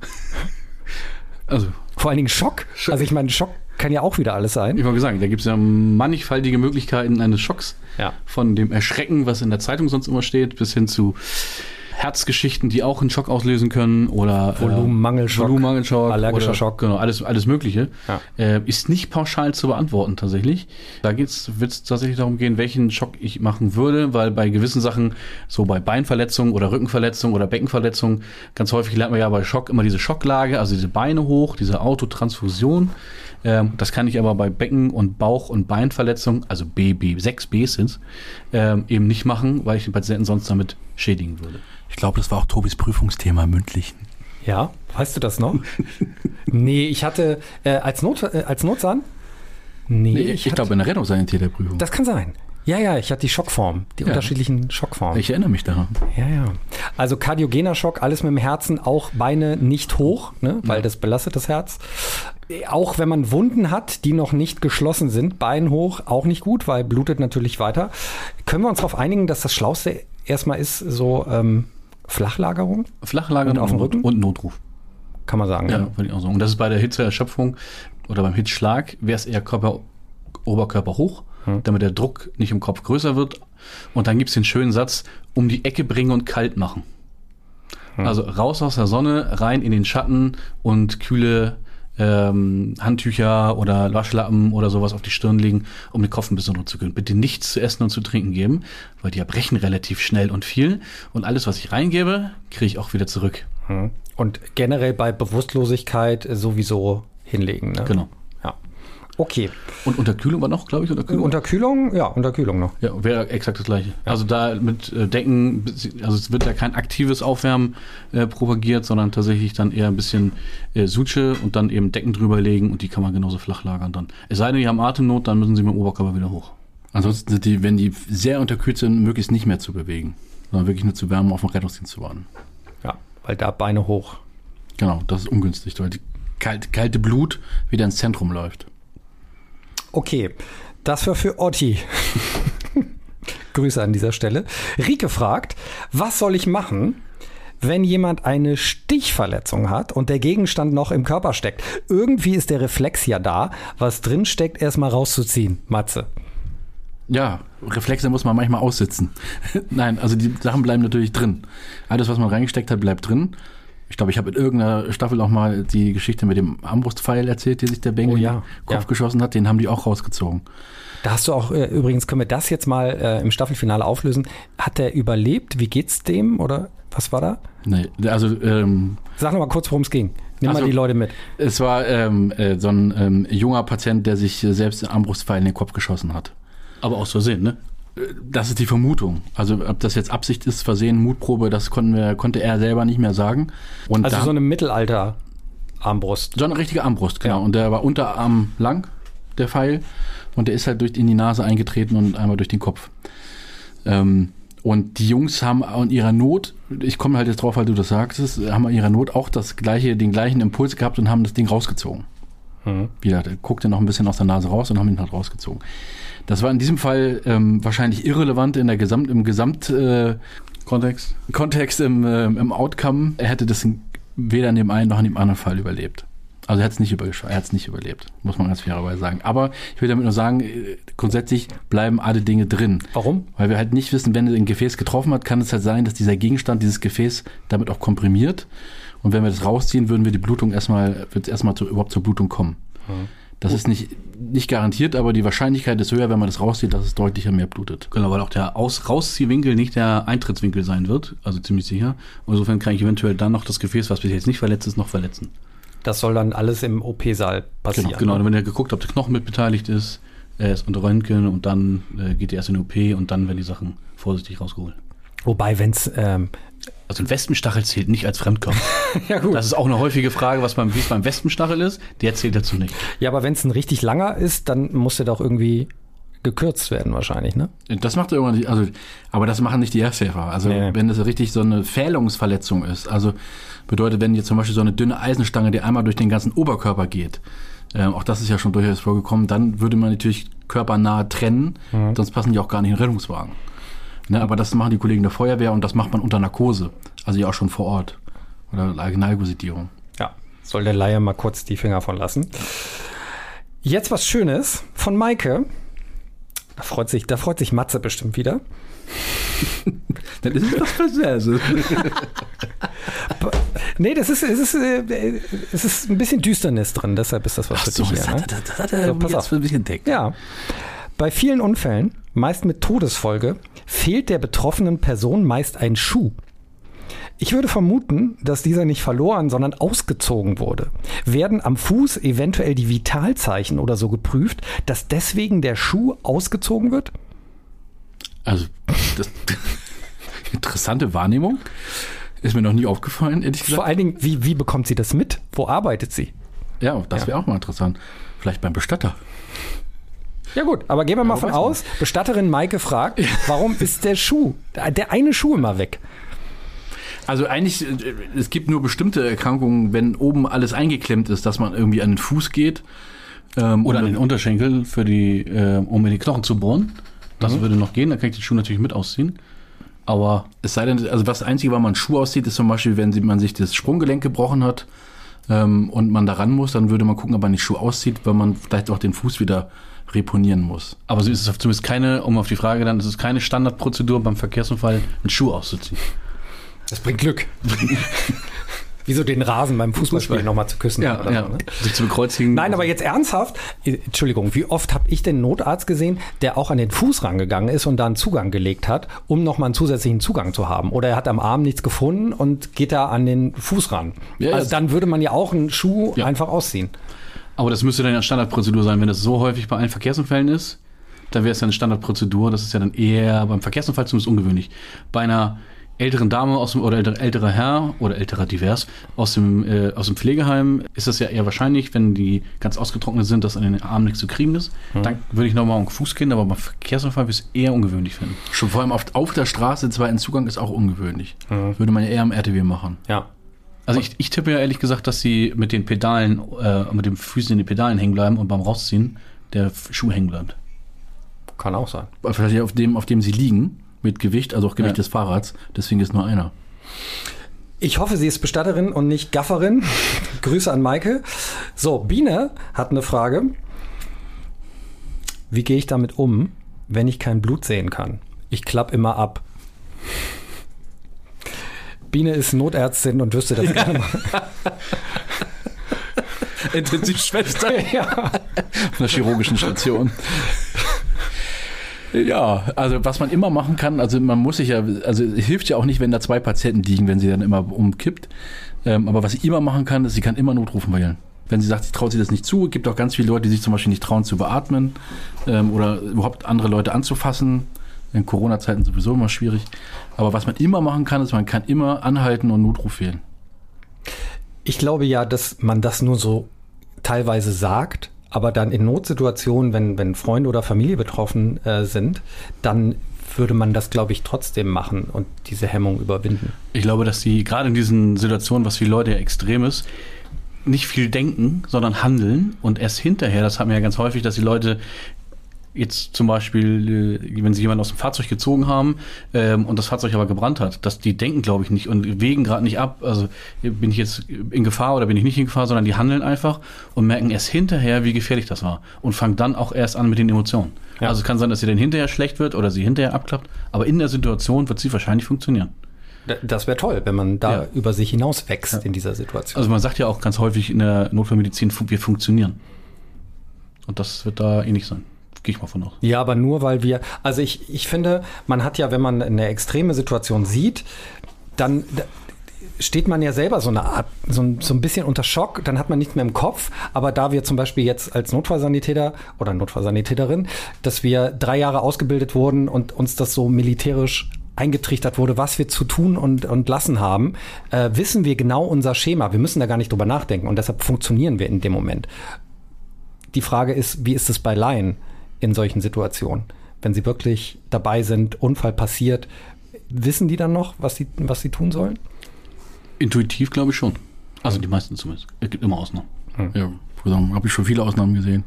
Also... Vor allen Dingen Schock. Schock. Also ich meine, Schock kann ja auch wieder alles sein. Ich wollte sagen, da gibt es ja mannigfaltige Möglichkeiten eines Schocks. Ja. Von dem Erschrecken, was in der Zeitung sonst immer steht, bis hin zu Herzgeschichten, die auch einen Schock auslösen können. Oder Volumenmangelschock, äh, Volumenmangelschock allergischer oder, Schock. Genau, alles, alles Mögliche. Ja. Äh, ist nicht pauschal zu beantworten tatsächlich. Da wird es tatsächlich darum gehen, welchen Schock ich machen würde, weil bei gewissen Sachen, so bei Beinverletzungen oder Rückenverletzungen oder Beckenverletzungen, ganz häufig lernt man ja bei Schock immer diese Schocklage, also diese Beine hoch, diese Autotransfusion. Ähm, das kann ich aber bei Becken- und Bauch- und Beinverletzungen, also B B, sechs Bs sind es, ähm, eben nicht machen, weil ich den Patienten sonst damit schädigen würde. Ich glaube, das war auch Tobis Prüfungsthema mündlich. Ja, weißt du das noch? Nee, ich hatte äh, als, Not, äh, als Notsan? Nee, nee ich, ich glaube in der Rettungssanitäterprüfung. Das kann sein. Ja, ja, ich hatte die Schockform, die ja. unterschiedlichen Schockformen. Ich erinnere mich daran. Ja, ja. Also kardiogener Schock, alles mit dem Herzen, auch Beine nicht hoch, ne? Weil ja. das belastet das Herz. Auch wenn man Wunden hat, die noch nicht geschlossen sind, Bein hoch, auch nicht gut, weil blutet natürlich weiter. Können wir uns darauf einigen, dass das Schlauste erstmal ist, so ähm, Flachlagerung? Flachlagerung auf dem Rücken und Notruf. Kann man sagen. Ja, ja. Würde ich auch sagen. Und das ist bei der Hitzeerschöpfung oder beim Hitzschlag, wäre es eher Körper, Oberkörper hoch, hm. damit der Druck nicht im Kopf größer wird. Und dann gibt es den schönen Satz, um die Ecke bringen und kalt machen. Hm. Also raus aus der Sonne, rein in den Schatten und kühle ähm, Handtücher oder Waschlappen oder sowas auf die Stirn legen, um den Kopf ein bisschen runterzukühlen. Bitte nichts zu essen und zu trinken geben, weil die erbrechen relativ schnell und viel. Und alles, was ich reingebe, kriege ich auch wieder zurück. Hm. Und generell bei Bewusstlosigkeit sowieso hinlegen. Ne? Genau. Okay. Und Unterkühlung war noch, glaube ich, Unterkühlung? Unterkühlung, ja, Unterkühlung noch. Ja, wäre exakt das Gleiche. Ja. Also da mit Decken, also es wird ja kein aktives Aufwärmen äh, propagiert, sondern tatsächlich dann eher ein bisschen äh, Sutsche und dann eben Decken drüberlegen und die kann man genauso flach lagern dann. Es sei denn, die haben Atemnot, dann müssen sie mit dem Oberkörper wieder hoch. Ansonsten sind die, wenn die sehr unterkühlt sind, möglichst nicht mehr zu bewegen, sondern wirklich nur zu wärmen, auf den Rettungsdienst zu warten. Ja, weil da Beine hoch. Genau, das ist ungünstig, weil die kalte, kalte Blut wieder ins Zentrum läuft. Okay, das war für Otti. Grüße an dieser Stelle. Rike fragt, was soll ich machen, wenn jemand eine Stichverletzung hat und der Gegenstand noch im Körper steckt? Irgendwie ist der Reflex ja da, was drin steckt, erstmal rauszuziehen, Matze. Ja, Reflexe muss man manchmal aussitzen. Nein, also die Sachen bleiben natürlich drin. Alles, was man reingesteckt hat, bleibt drin. Ich glaube, ich habe in irgendeiner Staffel auch mal die Geschichte mit dem Ambrustpfeil erzählt, die sich der Bengel oh, ja. in den Kopf ja. geschossen hat. Den haben die auch rausgezogen. Da hast du auch, äh, übrigens, können wir das jetzt mal äh, im Staffelfinale auflösen. Hat der überlebt? Wie geht's dem? Oder was war da? Nee, also... Ähm, Sag nochmal kurz, worum es ging. Nimm also, mal die Leute mit. Es war ähm, äh, so ein ähm, junger Patient, der sich äh, selbst den Ambrustpfeil in den Kopf geschossen hat. Aber aus Versehen, ne? Das ist die Vermutung. Also ob das jetzt Absicht ist, Versehen, Mutprobe, das konnten wir, konnte er selber nicht mehr sagen. Und also da, so eine Mittelalter-Armbrust. So eine richtige Armbrust, genau. Ja. Und der war unterarm lang, der Pfeil. Und der ist halt durch in die Nase eingetreten und einmal durch den Kopf. Ähm, und die Jungs haben in ihrer Not, ich komme halt jetzt drauf, weil du das sagst, haben in ihrer Not auch das gleiche, den gleichen Impuls gehabt und haben das Ding rausgezogen. Mhm. Wieder, der guckte noch ein bisschen aus der Nase raus und haben ihn halt rausgezogen. Das war in diesem Fall ähm, wahrscheinlich irrelevant in der Gesamt, im Gesamtkontext, äh, Kontext im, äh, im Outcome. Er hätte das weder in dem einen noch in dem anderen Fall überlebt. Also er hat es nicht, über, nicht überlebt, muss man ganz fairerweise sagen. Aber ich will damit nur sagen, grundsätzlich bleiben alle Dinge drin. Warum? Weil wir halt nicht wissen, wenn er ein Gefäß getroffen hat, kann es halt sein, dass dieser Gegenstand dieses Gefäß damit auch komprimiert. Und wenn wir das rausziehen, würden wir die Blutung erstmal, wird es erstmal zu, überhaupt zur Blutung kommen. Mhm. Das ist nicht, nicht garantiert, aber die Wahrscheinlichkeit ist höher, wenn man das rauszieht, dass es deutlich mehr blutet. Genau, weil auch der Aus- Rausziehwinkel nicht der Eintrittswinkel sein wird, also ziemlich sicher. Insofern kann ich eventuell dann noch das Gefäß, was bis jetzt nicht verletzt ist, noch verletzen. Das soll dann alles im O P-Saal passieren. Genau, genau. Und wenn ihr geguckt habt, ob der Knochen mit beteiligt ist, er ist unter Röntgen und dann äh, geht er erst in den O P und dann werden die Sachen vorsichtig rausgeholt. Wobei, wenn es... Ähm Also ein Wespenstachel zählt nicht als Fremdkörper. Ja, gut. Das ist auch eine häufige Frage, was beim, wie es beim Wespenstachel ist. Der zählt dazu nicht. Ja, aber wenn es ein richtig langer ist, dann muss der doch irgendwie gekürzt werden wahrscheinlich, ne? Das macht er irgendwann nicht. Also, aber das machen nicht die Ersthelfer. Also nee, nee. Wenn das richtig so eine Fählungsverletzung ist, also bedeutet, wenn jetzt zum Beispiel so eine dünne Eisenstange, die einmal durch den ganzen Oberkörper geht, äh, auch das ist ja schon durchaus vorgekommen, dann würde man natürlich körpernah trennen, mhm. sonst passen die auch gar nicht in den Rettungswagen. Ne, aber das machen die Kollegen der Feuerwehr und das macht man unter Narkose. Also ja auch schon vor Ort. Oder Originalkusedierung. Ja, soll der Laie mal kurz die Finger von lassen. Jetzt was Schönes von Maike. Da freut sich, da freut sich Matze bestimmt wieder. Dann ist es doch Versäße. Nee, das ist, es ist, es ist ein bisschen Düsternis drin. Deshalb ist das was Ach für so, dich das hier. Hat, ne? Das hat er so, pass jetzt auf. Für mich entdeckt. Ja. Bei vielen Unfällen, meist mit Todesfolge, fehlt der betroffenen Person meist ein Schuh. Ich würde vermuten, dass dieser nicht verloren, sondern ausgezogen wurde. Werden am Fuß eventuell die Vitalzeichen oder so geprüft, dass deswegen der Schuh ausgezogen wird? Also, das, interessante Wahrnehmung. Ist mir noch nie aufgefallen, ehrlich gesagt. Vor allen Dingen, wie, wie bekommt sie das mit? Wo arbeitet sie? Ja, das wäre ja auch mal interessant. Vielleicht beim Bestatter. Ja gut, aber gehen wir mal ja, von aus, man. Bestatterin Maike fragt, warum ist der Schuh, der eine Schuh immer weg? Also eigentlich, es gibt nur bestimmte Erkrankungen, wenn oben alles eingeklemmt ist, dass man irgendwie an den Fuß geht. Ähm, oder an den Unterschenkel, für die, äh, um in die Knochen zu bohren. Das mhm. würde noch gehen, dann kann ich den Schuh natürlich mit ausziehen. Aber es sei denn, also das Einzige, wann man einen Schuh auszieht, ist zum Beispiel, wenn man sich das Sprunggelenk gebrochen hat ähm, und man da ran muss, dann würde man gucken, ob man den Schuh auszieht, weil man vielleicht auch den Fuß wieder reponieren muss. Aber so ist es zumindest keine, um auf die Frage dann, es ist keine Standardprozedur beim Verkehrsunfall, einen Schuh auszuziehen. Das bringt Glück. Wieso den Rasen beim Fußballspiel nochmal zu küssen? Ja, oder ja. So, ne? Sich zu bekreuzigen. Nein, aber jetzt ernsthaft, Entschuldigung, wie oft habe ich den Notarzt gesehen, der auch an den Fuß rangegangen ist und da einen Zugang gelegt hat, um nochmal einen zusätzlichen Zugang zu haben? Oder er hat am Arm nichts gefunden und geht da an den Fuß ran. Ja, also dann würde man ja auch einen Schuh ja. einfach ausziehen. Aber das müsste dann ja Standardprozedur sein. Wenn das so häufig bei allen Verkehrsunfällen ist, dann wäre es ja eine Standardprozedur. Das ist ja dann eher beim Verkehrsunfall zumindest ungewöhnlich. Bei einer älteren Dame aus dem, oder älter, älterer Herr oder älterer divers aus dem, äh, aus dem Pflegeheim ist das ja eher wahrscheinlich, wenn die ganz ausgetrocknet sind, dass an den Armen nichts zu kriegen ist. Mhm. Dann würde ich nochmal um den Fuß gehen, aber beim Verkehrsunfall würde ich es eher ungewöhnlich finden. Schon vor allem auf, auf der Straße, zweiten Zugang ist auch ungewöhnlich. Mhm. Würde man ja eher am R T W machen. Ja. Also ich, ich tippe ja ehrlich gesagt, dass sie mit den Pedalen, äh, mit den Füßen in den Pedalen hängen bleiben und beim Rausziehen der Schuh hängen bleibt. Kann auch sein. Vielleicht auf dem, auf dem sie liegen, mit Gewicht, also auch Gewicht ja. des Fahrrads. Deswegen ist nur einer. Ich hoffe, sie ist Bestatterin und nicht Gafferin. Grüße an Maike. So, Biene hat eine Frage. Wie gehe ich damit um, wenn ich kein Blut sehen kann? Ich klapp immer ab. Biene ist Notärztin und wüsste das gerne mal. Intensivschwester. Ja. Auf einer chirurgischen Station. Ja, also was man immer machen kann, also man muss sich ja, also hilft ja auch nicht, wenn da zwei Patienten liegen, wenn sie dann immer umkippt. Ähm, aber was sie immer machen kann, ist, sie kann immer Notrufen wählen. Wenn sie sagt, sie traut sich das nicht zu, gibt auch ganz viele Leute, die sich zum Beispiel nicht trauen zu beatmen ähm, oder überhaupt andere Leute anzufassen. In Corona-Zeiten sowieso immer schwierig. Aber was man immer machen kann, ist, man kann immer anhalten und Notruf wählen. Ich glaube ja, dass man das nur so teilweise sagt, aber dann in Notsituationen, wenn, wenn Freunde oder Familie betroffen äh, sind, dann würde man das, glaube ich, trotzdem machen und diese Hemmung überwinden. Ich glaube, dass die gerade in diesen Situationen, was für die Leute ja extrem ist, nicht viel denken, sondern handeln und erst hinterher, das haben wir ja ganz häufig, dass die Leute jetzt zum Beispiel, wenn sie jemanden aus dem Fahrzeug gezogen haben ähm, und das Fahrzeug aber gebrannt hat, dass die denken, glaube ich, nicht und wägen gerade nicht ab, also bin ich jetzt in Gefahr oder bin ich nicht in Gefahr, sondern die handeln einfach und merken erst hinterher, wie gefährlich das war und fangen dann auch erst an mit den Emotionen. Ja. Also es kann sein, dass sie dann hinterher schlecht wird oder sie hinterher abklappt, aber in der Situation wird sie wahrscheinlich funktionieren. Das wäre toll, wenn man da ja. über sich hinaus wächst ja. in dieser Situation. Also man sagt ja auch ganz häufig in der Notfallmedizin, wir funktionieren. Und das wird da ähnlich sein. Gehe ich mal von aus. Ja, aber nur, weil wir, also ich, ich finde, man hat ja, wenn man eine extreme Situation sieht, dann steht man ja selber so eine Art, so ein, so ein bisschen unter Schock, dann hat man nichts mehr im Kopf, aber da wir zum Beispiel jetzt als Notfallsanitäter oder Notfallsanitäterin, dass wir drei Jahre ausgebildet wurden und uns das so militärisch eingetrichtert wurde, was wir zu tun und, und lassen haben, äh, wissen wir genau unser Schema. Wir müssen da gar nicht drüber nachdenken und deshalb funktionieren wir in dem Moment. Die Frage ist, wie ist es bei Laien in solchen Situationen? Wenn sie wirklich dabei sind, Unfall passiert, wissen die dann noch, was sie, was sie tun sollen? Intuitiv glaube ich schon. Also die meisten zumindest. Es gibt immer Ausnahmen. Hm. Ja, habe ich schon viele Ausnahmen gesehen.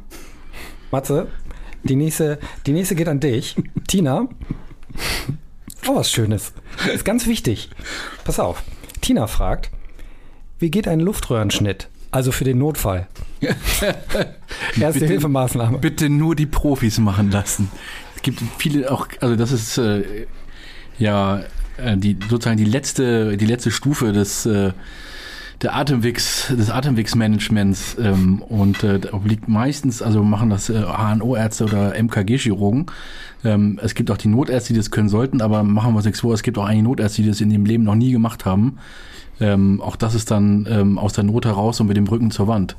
Matze, die nächste, die nächste geht an dich. Tina. Oh, was Schönes. Ist ganz wichtig. Pass auf. Tina fragt, wie geht ein Luftröhrenschnitt? Also für den Notfall. Erste Hilfemaßnahme. Bitte nur die Profis machen lassen. Es gibt viele auch, also das ist äh, ja äh, die sozusagen die letzte, die letzte Stufe des äh, der Atemwegs, des Atemwegsmanagements ähm, und äh, da obliegt meistens, also machen das äh, H N O-Ärzte oder M K G-Chirurgen. Ähm, es gibt auch die Notärzte, die das können sollten, aber machen wir uns nichts vor, es gibt auch einige Notärzte, die das in ihrem Leben noch nie gemacht haben. Ähm, auch das ist dann ähm, aus der Not heraus und mit dem Rücken zur Wand.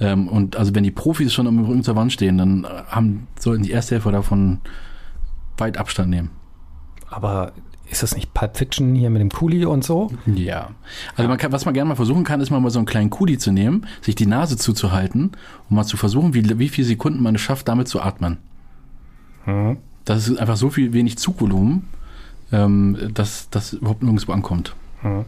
Ähm, und also wenn die Profis schon am Rücken zur Wand stehen, dann haben, sollten die Ersthelfer davon weit Abstand nehmen. Aber ist das nicht Pulp Fiction hier mit dem Kuli und so? Ja. Also man kann, was man gerne mal versuchen kann, ist mal so einen kleinen Kuli zu nehmen, sich die Nase zuzuhalten und mal zu versuchen, wie, wie viele Sekunden man es schafft, damit zu atmen. Hm. Das ist einfach so viel wenig Zugvolumen, ähm, dass das überhaupt nirgendwo ankommt. Hm.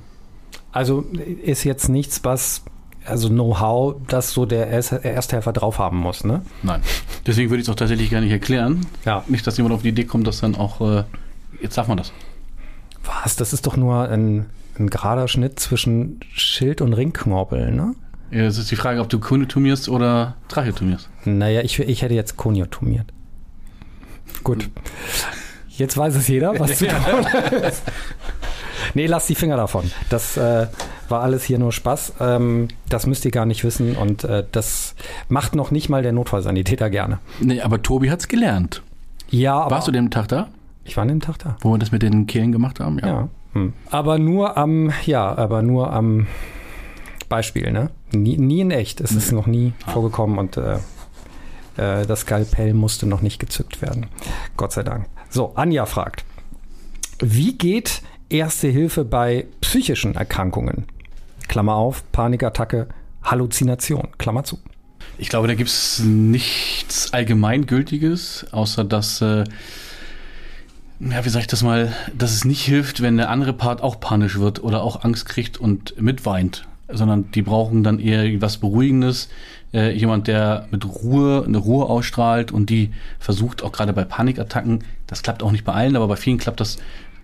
Also ist jetzt nichts, was, also Know-how, das so der Ersthelfer drauf haben muss, ne? Nein. Deswegen würde ich es auch tatsächlich gar nicht erklären. Ja. Nicht, dass jemand auf die Idee kommt, dass dann auch, äh, jetzt darf man das. Was? Das ist doch nur ein, ein gerader Schnitt zwischen Schild und Ringknorpel, ne? Ja, es ist die Frage, ob du koniotomierst oder tracheotomierst. Naja, ich, ich hätte jetzt koniotomiert. Gut. Jetzt weiß es jeder, was zu tun ist. Nee, lasst die Finger davon. Das äh, war alles hier nur Spaß. Ähm, das müsst ihr gar nicht wissen und äh, das macht noch nicht mal der Notfallsanitäter gerne. Nee, aber Tobi hat's gelernt. Ja, aber warst du den Tag da? Ich war an dem Tag da. Wo wir das mit den Kehlen gemacht haben, ja. ja. Hm. Aber nur am, ja, aber nur am Beispiel, ne? Nie, nie in echt. Es nee. ist noch nie ah. vorgekommen und äh, äh, das Skalpell musste noch nicht gezückt werden. Gott sei Dank. So, Anja fragt, wie geht Erste Hilfe bei psychischen Erkrankungen? Klammer auf, Panikattacke, Halluzination, Klammer zu. Ich glaube, da gibt es nichts Allgemeingültiges, außer dass äh, ja, wie sage ich das mal, dass es nicht hilft, wenn der andere Part auch panisch wird oder auch Angst kriegt und mitweint, sondern die brauchen dann eher was Beruhigendes, äh, jemand, der mit Ruhe, eine Ruhe ausstrahlt und die versucht, auch gerade bei Panikattacken, das klappt auch nicht bei allen, aber bei vielen klappt das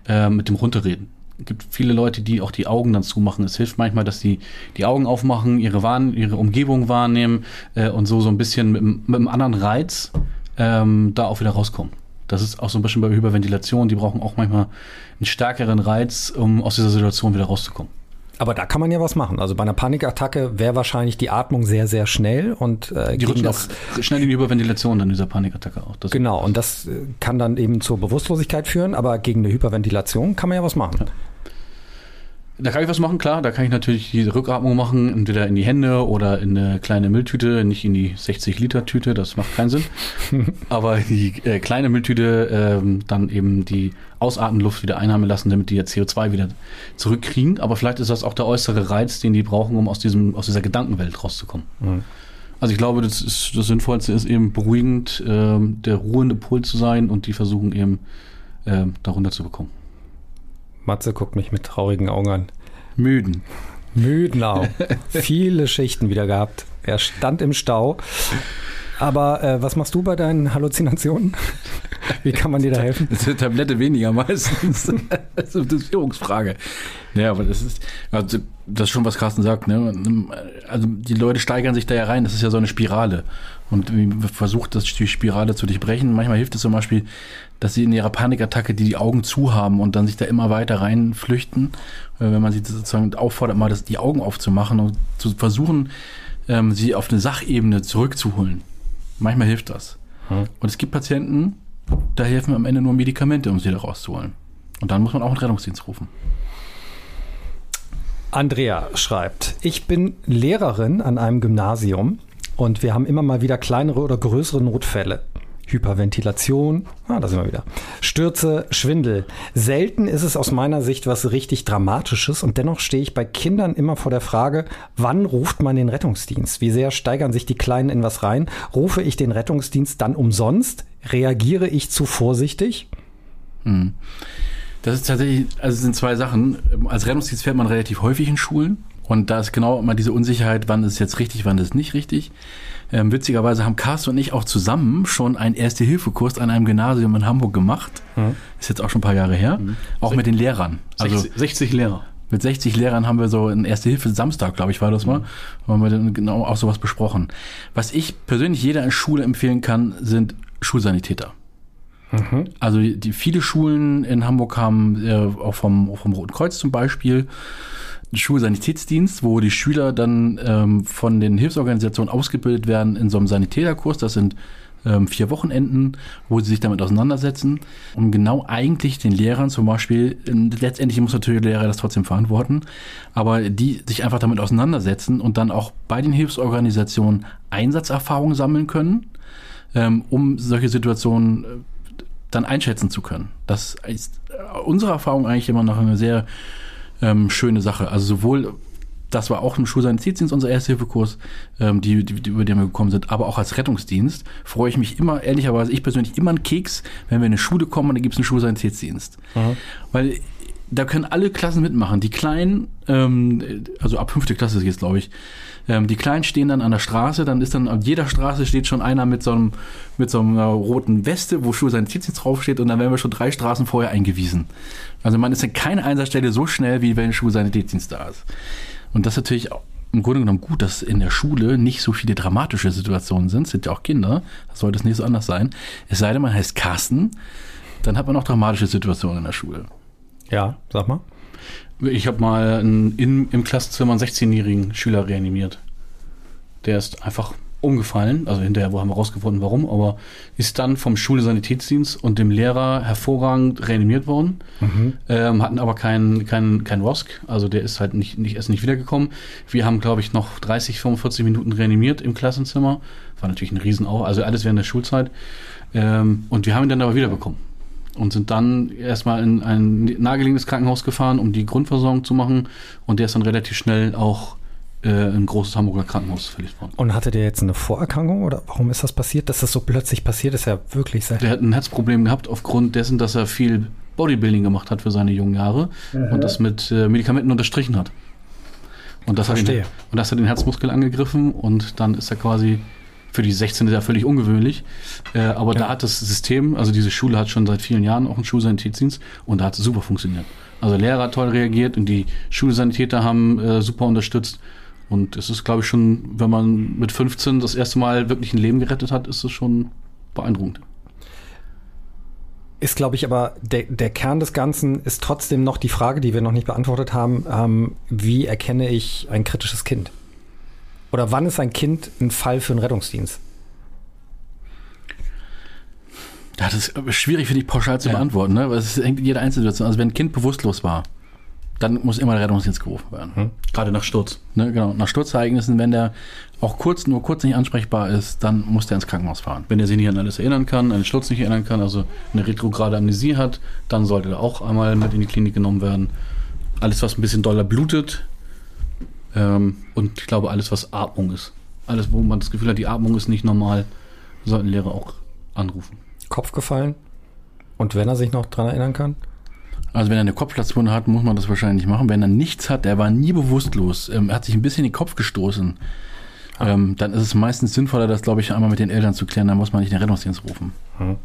äh, mit dem Runterreden. Es gibt viele Leute, die auch die Augen dann zumachen. Es hilft manchmal, dass die die Augen aufmachen, ihre, Wahn, ihre Umgebung wahrnehmen äh, und so so ein bisschen mit, mit einem anderen Reiz ähm, da auch wieder rauskommen. Das ist auch so ein bisschen bei Hyperventilation. Die brauchen auch manchmal einen stärkeren Reiz, um aus dieser Situation wieder rauszukommen. Aber da kann man ja was machen. Also bei einer Panikattacke wäre wahrscheinlich die Atmung sehr, sehr schnell. Und, äh, die rutschen das auch schnell in die Hyperventilation dann dieser Panikattacke auch. Das genau, und das kann dann eben zur Bewusstlosigkeit führen. Aber gegen eine Hyperventilation kann man ja was machen. Ja. Da kann ich was machen, klar. Da kann ich natürlich die Rückatmung machen, entweder in die Hände oder in eine kleine Mülltüte, nicht in die sechzig-Liter-Tüte, das macht keinen Sinn. Aber die äh, kleine Mülltüte, ähm, dann eben die Ausatmenluft wieder einatmen lassen, damit die ja C O zwei wieder zurückkriegen. Aber vielleicht ist das auch der äußere Reiz, den die brauchen, um aus diesem aus dieser Gedankenwelt rauszukommen. Mhm. Also ich glaube, das ist das Sinnvollste ist eben beruhigend, ähm, der ruhende Pol zu sein und die versuchen eben ähm, darunter zu bekommen. Matze guckt mich mit traurigen Augen an. Müden. Müden auch. Viele Schichten wieder gehabt. Er stand im Stau. Aber äh, was machst du bei deinen Halluzinationen? Wie kann man dir da helfen? Das ist eine Tablette weniger meistens. Das ist eine Führungsfrage. Ja, aber das ist, also das ist schon, was Carsten sagt. Ne? Also die Leute steigern sich da ja rein. Das ist ja so eine Spirale. Und versucht, das, die Spirale zu durchbrechen. Manchmal hilft es zum Beispiel, dass sie in ihrer Panikattacke die, die Augen zu haben und dann sich da immer weiter reinflüchten. Wenn man sie sozusagen auffordert, mal das, die Augen aufzumachen und zu versuchen, ähm, sie auf eine Sachebene zurückzuholen. Manchmal hilft das. Hm. Und es gibt Patienten, da helfen am Ende nur Medikamente, um sie da rauszuholen. Und dann muss man auch einen Rettungsdienst rufen. Andrea schreibt, ich bin Lehrerin an einem Gymnasium und wir haben immer mal wieder kleinere oder größere Notfälle. Hyperventilation, ah, da sind wir wieder. Stürze, Schwindel. Selten ist es aus meiner Sicht was richtig Dramatisches und dennoch stehe ich bei Kindern immer vor der Frage, wann ruft man den Rettungsdienst? Wie sehr steigern sich die Kleinen in was rein? Rufe ich den Rettungsdienst dann umsonst? Reagiere ich zu vorsichtig? Das ist tatsächlich, also es sind zwei Sachen. Als Rettungsdienst fährt man relativ häufig in Schulen. Und da ist genau immer diese Unsicherheit, wann ist es jetzt richtig, wann ist es nicht richtig. Ähm, witzigerweise haben Carsten und ich auch zusammen schon einen Erste-Hilfe-Kurs an einem Gymnasium in Hamburg gemacht. Mhm. Ist jetzt auch schon ein paar Jahre her. Mhm. Auch sech- mit den Lehrern. Also sechzig Lehrer. Mit sechzig Lehrern haben wir so einen Erste-Hilfe-Samstag, glaube ich, war das mal. Mhm. Da haben wir dann genau auch sowas besprochen. Was ich persönlich jeder in Schule empfehlen kann, sind Schulsanitäter. Mhm. Also die, viele Schulen in Hamburg haben, äh, auch vom, auch vom Roten Kreuz zum Beispiel, Schulsanitätsdienst, wo die Schüler dann ähm, von den Hilfsorganisationen ausgebildet werden in so einem Sanitäterkurs. Das sind ähm, vier Wochenenden, wo sie sich damit auseinandersetzen, um genau eigentlich den Lehrern zum Beispiel, letztendlich muss natürlich der Lehrer das trotzdem verantworten, aber die sich einfach damit auseinandersetzen und dann auch bei den Hilfsorganisationen Einsatzerfahrung sammeln können, ähm, um solche Situationen dann einschätzen zu können. Das ist unsere Erfahrung eigentlich immer noch eine sehr Ähm, schöne Sache. Also sowohl, das war auch im Schulsanitätsdienst unser Erste-Hilfe-Kurs, ähm, die, die, über den wir gekommen sind, aber auch als Rettungsdienst freue ich mich immer, ehrlicherweise, ich persönlich immer einen Keks, wenn wir in eine Schule kommen und da gibt es einen Schulsanitätsdienst. Mhm. Weil da können alle Klassen mitmachen. Die Kleinen, ähm, also ab fünfte Klasse geht es, glaube ich, ähm, die Kleinen stehen dann an der Straße, dann ist dann an jeder Straße steht schon einer mit so einem, mit so einer roten Weste, wo Schulsanitätsdienst draufsteht und dann werden wir schon drei Straßen vorher eingewiesen. Also man ist in keine Einsatzstelle so schnell, wie wenn Schulsanitätsdienst da ist. Und das ist natürlich im Grunde genommen gut, dass in der Schule nicht so viele dramatische Situationen sind. Es sind ja auch Kinder, das sollte es nicht so anders sein. Es sei denn, man heißt Carsten, dann hat man auch dramatische Situationen in der Schule. Ja, sag mal. Ich habe mal einen, in, im Klassenzimmer einen sechzehnjährigen Schüler reanimiert. Der ist einfach umgefallen. Also hinterher haben wir rausgefunden, warum. Aber ist dann vom Schulsanitätsdienst und dem Lehrer hervorragend reanimiert worden. Mhm. Ähm, hatten aber keinen kein, kein R O S C. Also der ist halt nicht, nicht, erst nicht wiedergekommen. Wir haben, glaube ich, noch dreißig, fünfundvierzig Minuten reanimiert im Klassenzimmer. War natürlich ein Riesenau. Also alles während der Schulzeit. Ähm, und wir haben ihn dann aber wiederbekommen. Und sind dann erstmal in ein nahegelegenes Krankenhaus gefahren, um die Grundversorgung zu machen. Und der ist dann relativ schnell auch äh, in ein großes Hamburger Krankenhaus verlegt worden. Und hatte der jetzt eine Vorerkrankung? Oder warum ist das passiert, dass das so plötzlich passiert? Das ist ja wirklich selten. Der hat ein Herzproblem gehabt aufgrund dessen, dass er viel Bodybuilding gemacht hat für seine jungen Jahre. Mhm. Und das mit äh, Medikamenten unterstrichen hat. Und das, hat ihn, und das hat den Herzmuskel angegriffen. Und dann ist er quasi... Für die sechzehn ist ja völlig ungewöhnlich. Äh, aber ja. Da hat das System, also diese Schule hat schon seit vielen Jahren auch einen Schulsanitätsdienst und da hat es super funktioniert. Also Lehrer hat toll reagiert und die Schulsanitäter haben äh, super unterstützt. Und es ist, glaube ich, schon, wenn man mit fünfzehn das erste Mal wirklich ein Leben gerettet hat, ist es schon beeindruckend. ist, glaube ich, aber der, der Kern des Ganzen ist trotzdem noch die Frage, die wir noch nicht beantwortet haben, ähm, wie erkenne ich ein kritisches Kind? Oder wann ist ein Kind ein Fall für einen Rettungsdienst? Das ist schwierig, finde ich, pauschal zu ja. beantworten, ne? Weil es hängt in jeder Einzelsituation. Also wenn ein Kind bewusstlos war, dann muss immer der Rettungsdienst gerufen werden. Hm. Gerade nach Sturz. Ne, genau, nach Sturzereignissen, wenn der auch kurz, nur kurz nicht ansprechbar ist, dann muss der ins Krankenhaus fahren. Wenn er sich nicht an alles erinnern kann, an den Sturz nicht erinnern kann, also eine retrograde Amnesie hat, dann sollte er auch einmal mit in die Klinik genommen werden. Alles, was ein bisschen doller blutet, ähm, und ich glaube, alles, was Atmung ist. Alles, wo man das Gefühl hat, die Atmung ist nicht normal, sollten Lehrer auch anrufen. Kopf gefallen? Und wenn er sich noch dran erinnern kann? Also wenn er eine Kopfplatzwunde hat, muss man das wahrscheinlich machen. Wenn er nichts hat, er war nie bewusstlos, ähm, hat sich ein bisschen in den Kopf gestoßen, ah. ähm, dann ist es meistens sinnvoller, das, glaube ich, einmal mit den Eltern zu klären. Dann muss man nicht den Rettungsdienst rufen. Hm.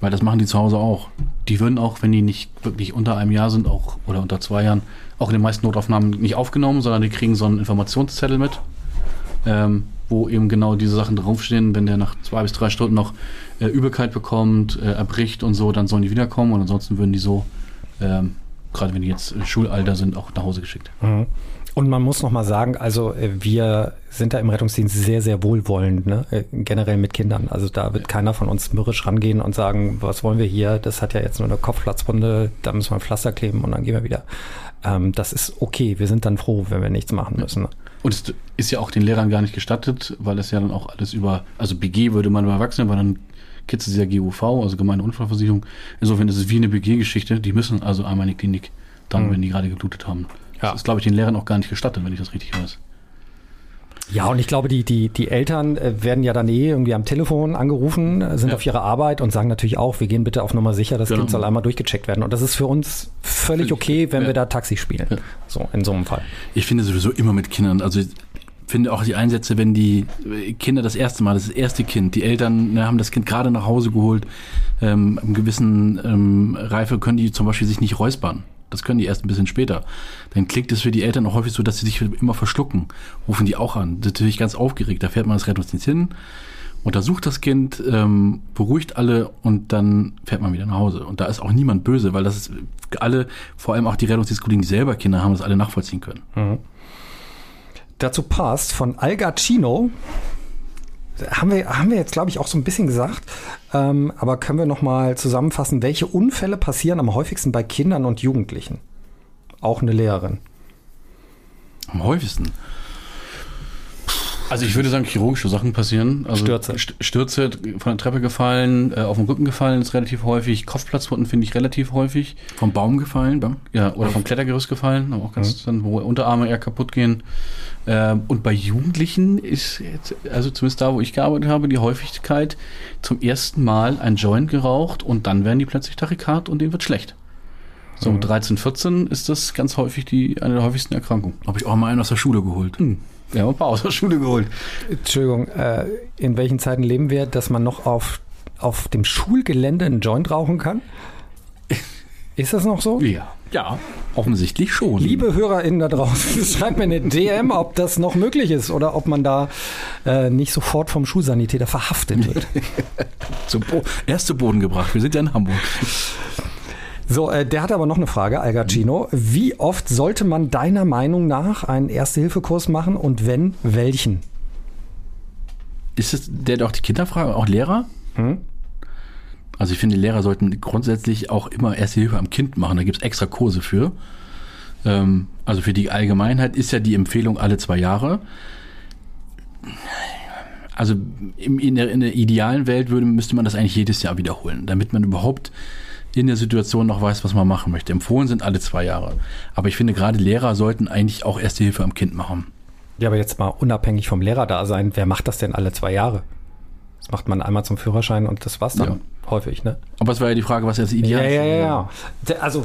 Weil das machen die zu Hause auch. Die würden auch, wenn die nicht wirklich unter einem Jahr sind auch oder unter zwei Jahren, auch in den meisten Notaufnahmen nicht aufgenommen, sondern die kriegen so einen Informationszettel mit, ähm, wo eben genau diese Sachen draufstehen. Wenn der nach zwei bis drei Stunden noch äh, Übelkeit bekommt, äh, erbricht und so, dann sollen die wiederkommen. Und ansonsten würden die so, Ähm, gerade wenn die jetzt im Schulalter sind, auch nach Hause geschickt. Mhm. Und man muss nochmal sagen, also wir sind da im Rettungsdienst sehr, sehr wohlwollend, ne? Generell mit Kindern. Also da wird ja. keiner von uns mürrisch rangehen und sagen, was wollen wir hier? Das hat ja jetzt nur eine Kopfplatzwunde, da müssen wir ein Pflaster kleben und dann gehen wir wieder. Ähm, das ist okay, wir sind dann froh, wenn wir nichts machen müssen. Ne? Und es ist ja auch den Lehrern gar nicht gestattet, weil das ja dann auch alles über, also B G würde man über Erwachsene, weil dann Kids ist ja G U V, also Gemeindeunfallversicherung. Insofern ist es wie eine B G-Geschichte. Die müssen also einmal in die Klinik, dann, mhm. wenn die gerade geblutet haben. Ja. Das ist, glaube ich, den Lehrern auch gar nicht gestattet, wenn ich das richtig weiß. Ja, und ich glaube, die, die, die Eltern werden ja dann eh irgendwie am Telefon angerufen, sind ja. auf ihre Arbeit und sagen natürlich auch, wir gehen bitte auf Nummer sicher, das genau. Kind soll einmal durchgecheckt werden. Und das ist für uns völlig okay, wenn ja. wir da Taxi spielen. Ja. So, in so einem Fall. Ich finde sowieso immer mit Kindern, also finde auch die Einsätze, wenn die Kinder das erste Mal, das erste Kind, die Eltern ne, haben das Kind gerade nach Hause geholt, ähm, einem gewissen ähm, Reife können die zum Beispiel sich nicht räuspern. Das können die erst ein bisschen später. Dann klingt es für die Eltern auch häufig so, dass sie sich immer verschlucken. Rufen die auch an. Das ist natürlich ganz aufgeregt. Da fährt man das Rettungsdienst hin, untersucht das Kind, ähm, beruhigt alle und dann fährt man wieder nach Hause. Und da ist auch niemand böse, weil das ist alle, vor allem auch die Rettungsdienstkollegen, die selber Kinder haben, das alle nachvollziehen können. Mhm. Dazu passt von Algacino, haben wir, haben wir jetzt, glaube ich, auch so ein bisschen gesagt, ähm, aber können wir nochmal zusammenfassen, welche Unfälle passieren am häufigsten bei Kindern und Jugendlichen? Auch eine Lehrerin. Am häufigsten? Also ich würde sagen, chirurgische Sachen passieren. Also Stürze. Stürze, von der Treppe gefallen, äh, auf den Rücken gefallen ist relativ häufig. Kopfplatzwunden finde ich relativ häufig. Vom Baum gefallen, Baum? Ja, oder vom Klettergerüst gefallen, aber auch ganz mhm. dann, wo Unterarme eher kaputt gehen. Ähm, und bei Jugendlichen ist jetzt, also zumindest da, wo ich gearbeitet habe, die Häufigkeit zum ersten Mal ein Joint geraucht und dann werden die plötzlich Tachykard und denen wird schlecht. So mhm. dreizehn, vierzehn ist das ganz häufig die eine der häufigsten Erkrankungen. Habe ich auch mal einen aus der Schule geholt. Mhm. Ja, ein paar aus der Schule geholt. Entschuldigung, äh, in welchen Zeiten leben wir, dass man noch auf, auf dem Schulgelände einen Joint rauchen kann? Ist das noch so? Ja, ja, offensichtlich schon. Liebe HörerInnen da draußen, schreibt mir eine D M, ob das noch möglich ist oder ob man da äh, nicht sofort vom Schulsanitäter verhaftet wird. Zum Bo- Erst zu Boden gebracht, wir sind ja in Hamburg. So, äh, der hat aber noch eine Frage, Algacino. Wie oft sollte man deiner Meinung nach einen Erste-Hilfe-Kurs machen und wenn, welchen? Ist es der auch die Kinderfrage, auch Lehrer? Hm? Also ich finde, Lehrer sollten grundsätzlich auch immer Erste-Hilfe am Kind machen. Da gibt es extra Kurse für. Ähm, also für die Allgemeinheit ist ja die Empfehlung alle zwei Jahre. Also in, in, der, in der idealen Welt würde, müsste man das eigentlich jedes Jahr wiederholen, damit man überhaupt in der Situation noch weiß, was man machen möchte. Empfohlen sind alle zwei Jahre. Aber ich finde, gerade Lehrer sollten eigentlich auch Erste Hilfe am Kind machen. Ja, aber jetzt mal unabhängig vom Lehrerdasein, wer macht das denn alle zwei Jahre? Das macht man einmal zum Führerschein und das war's dann ja. häufig, ne? Aber es war ja die Frage, was jetzt ideal ist. Ja, ja, ja, ja. Also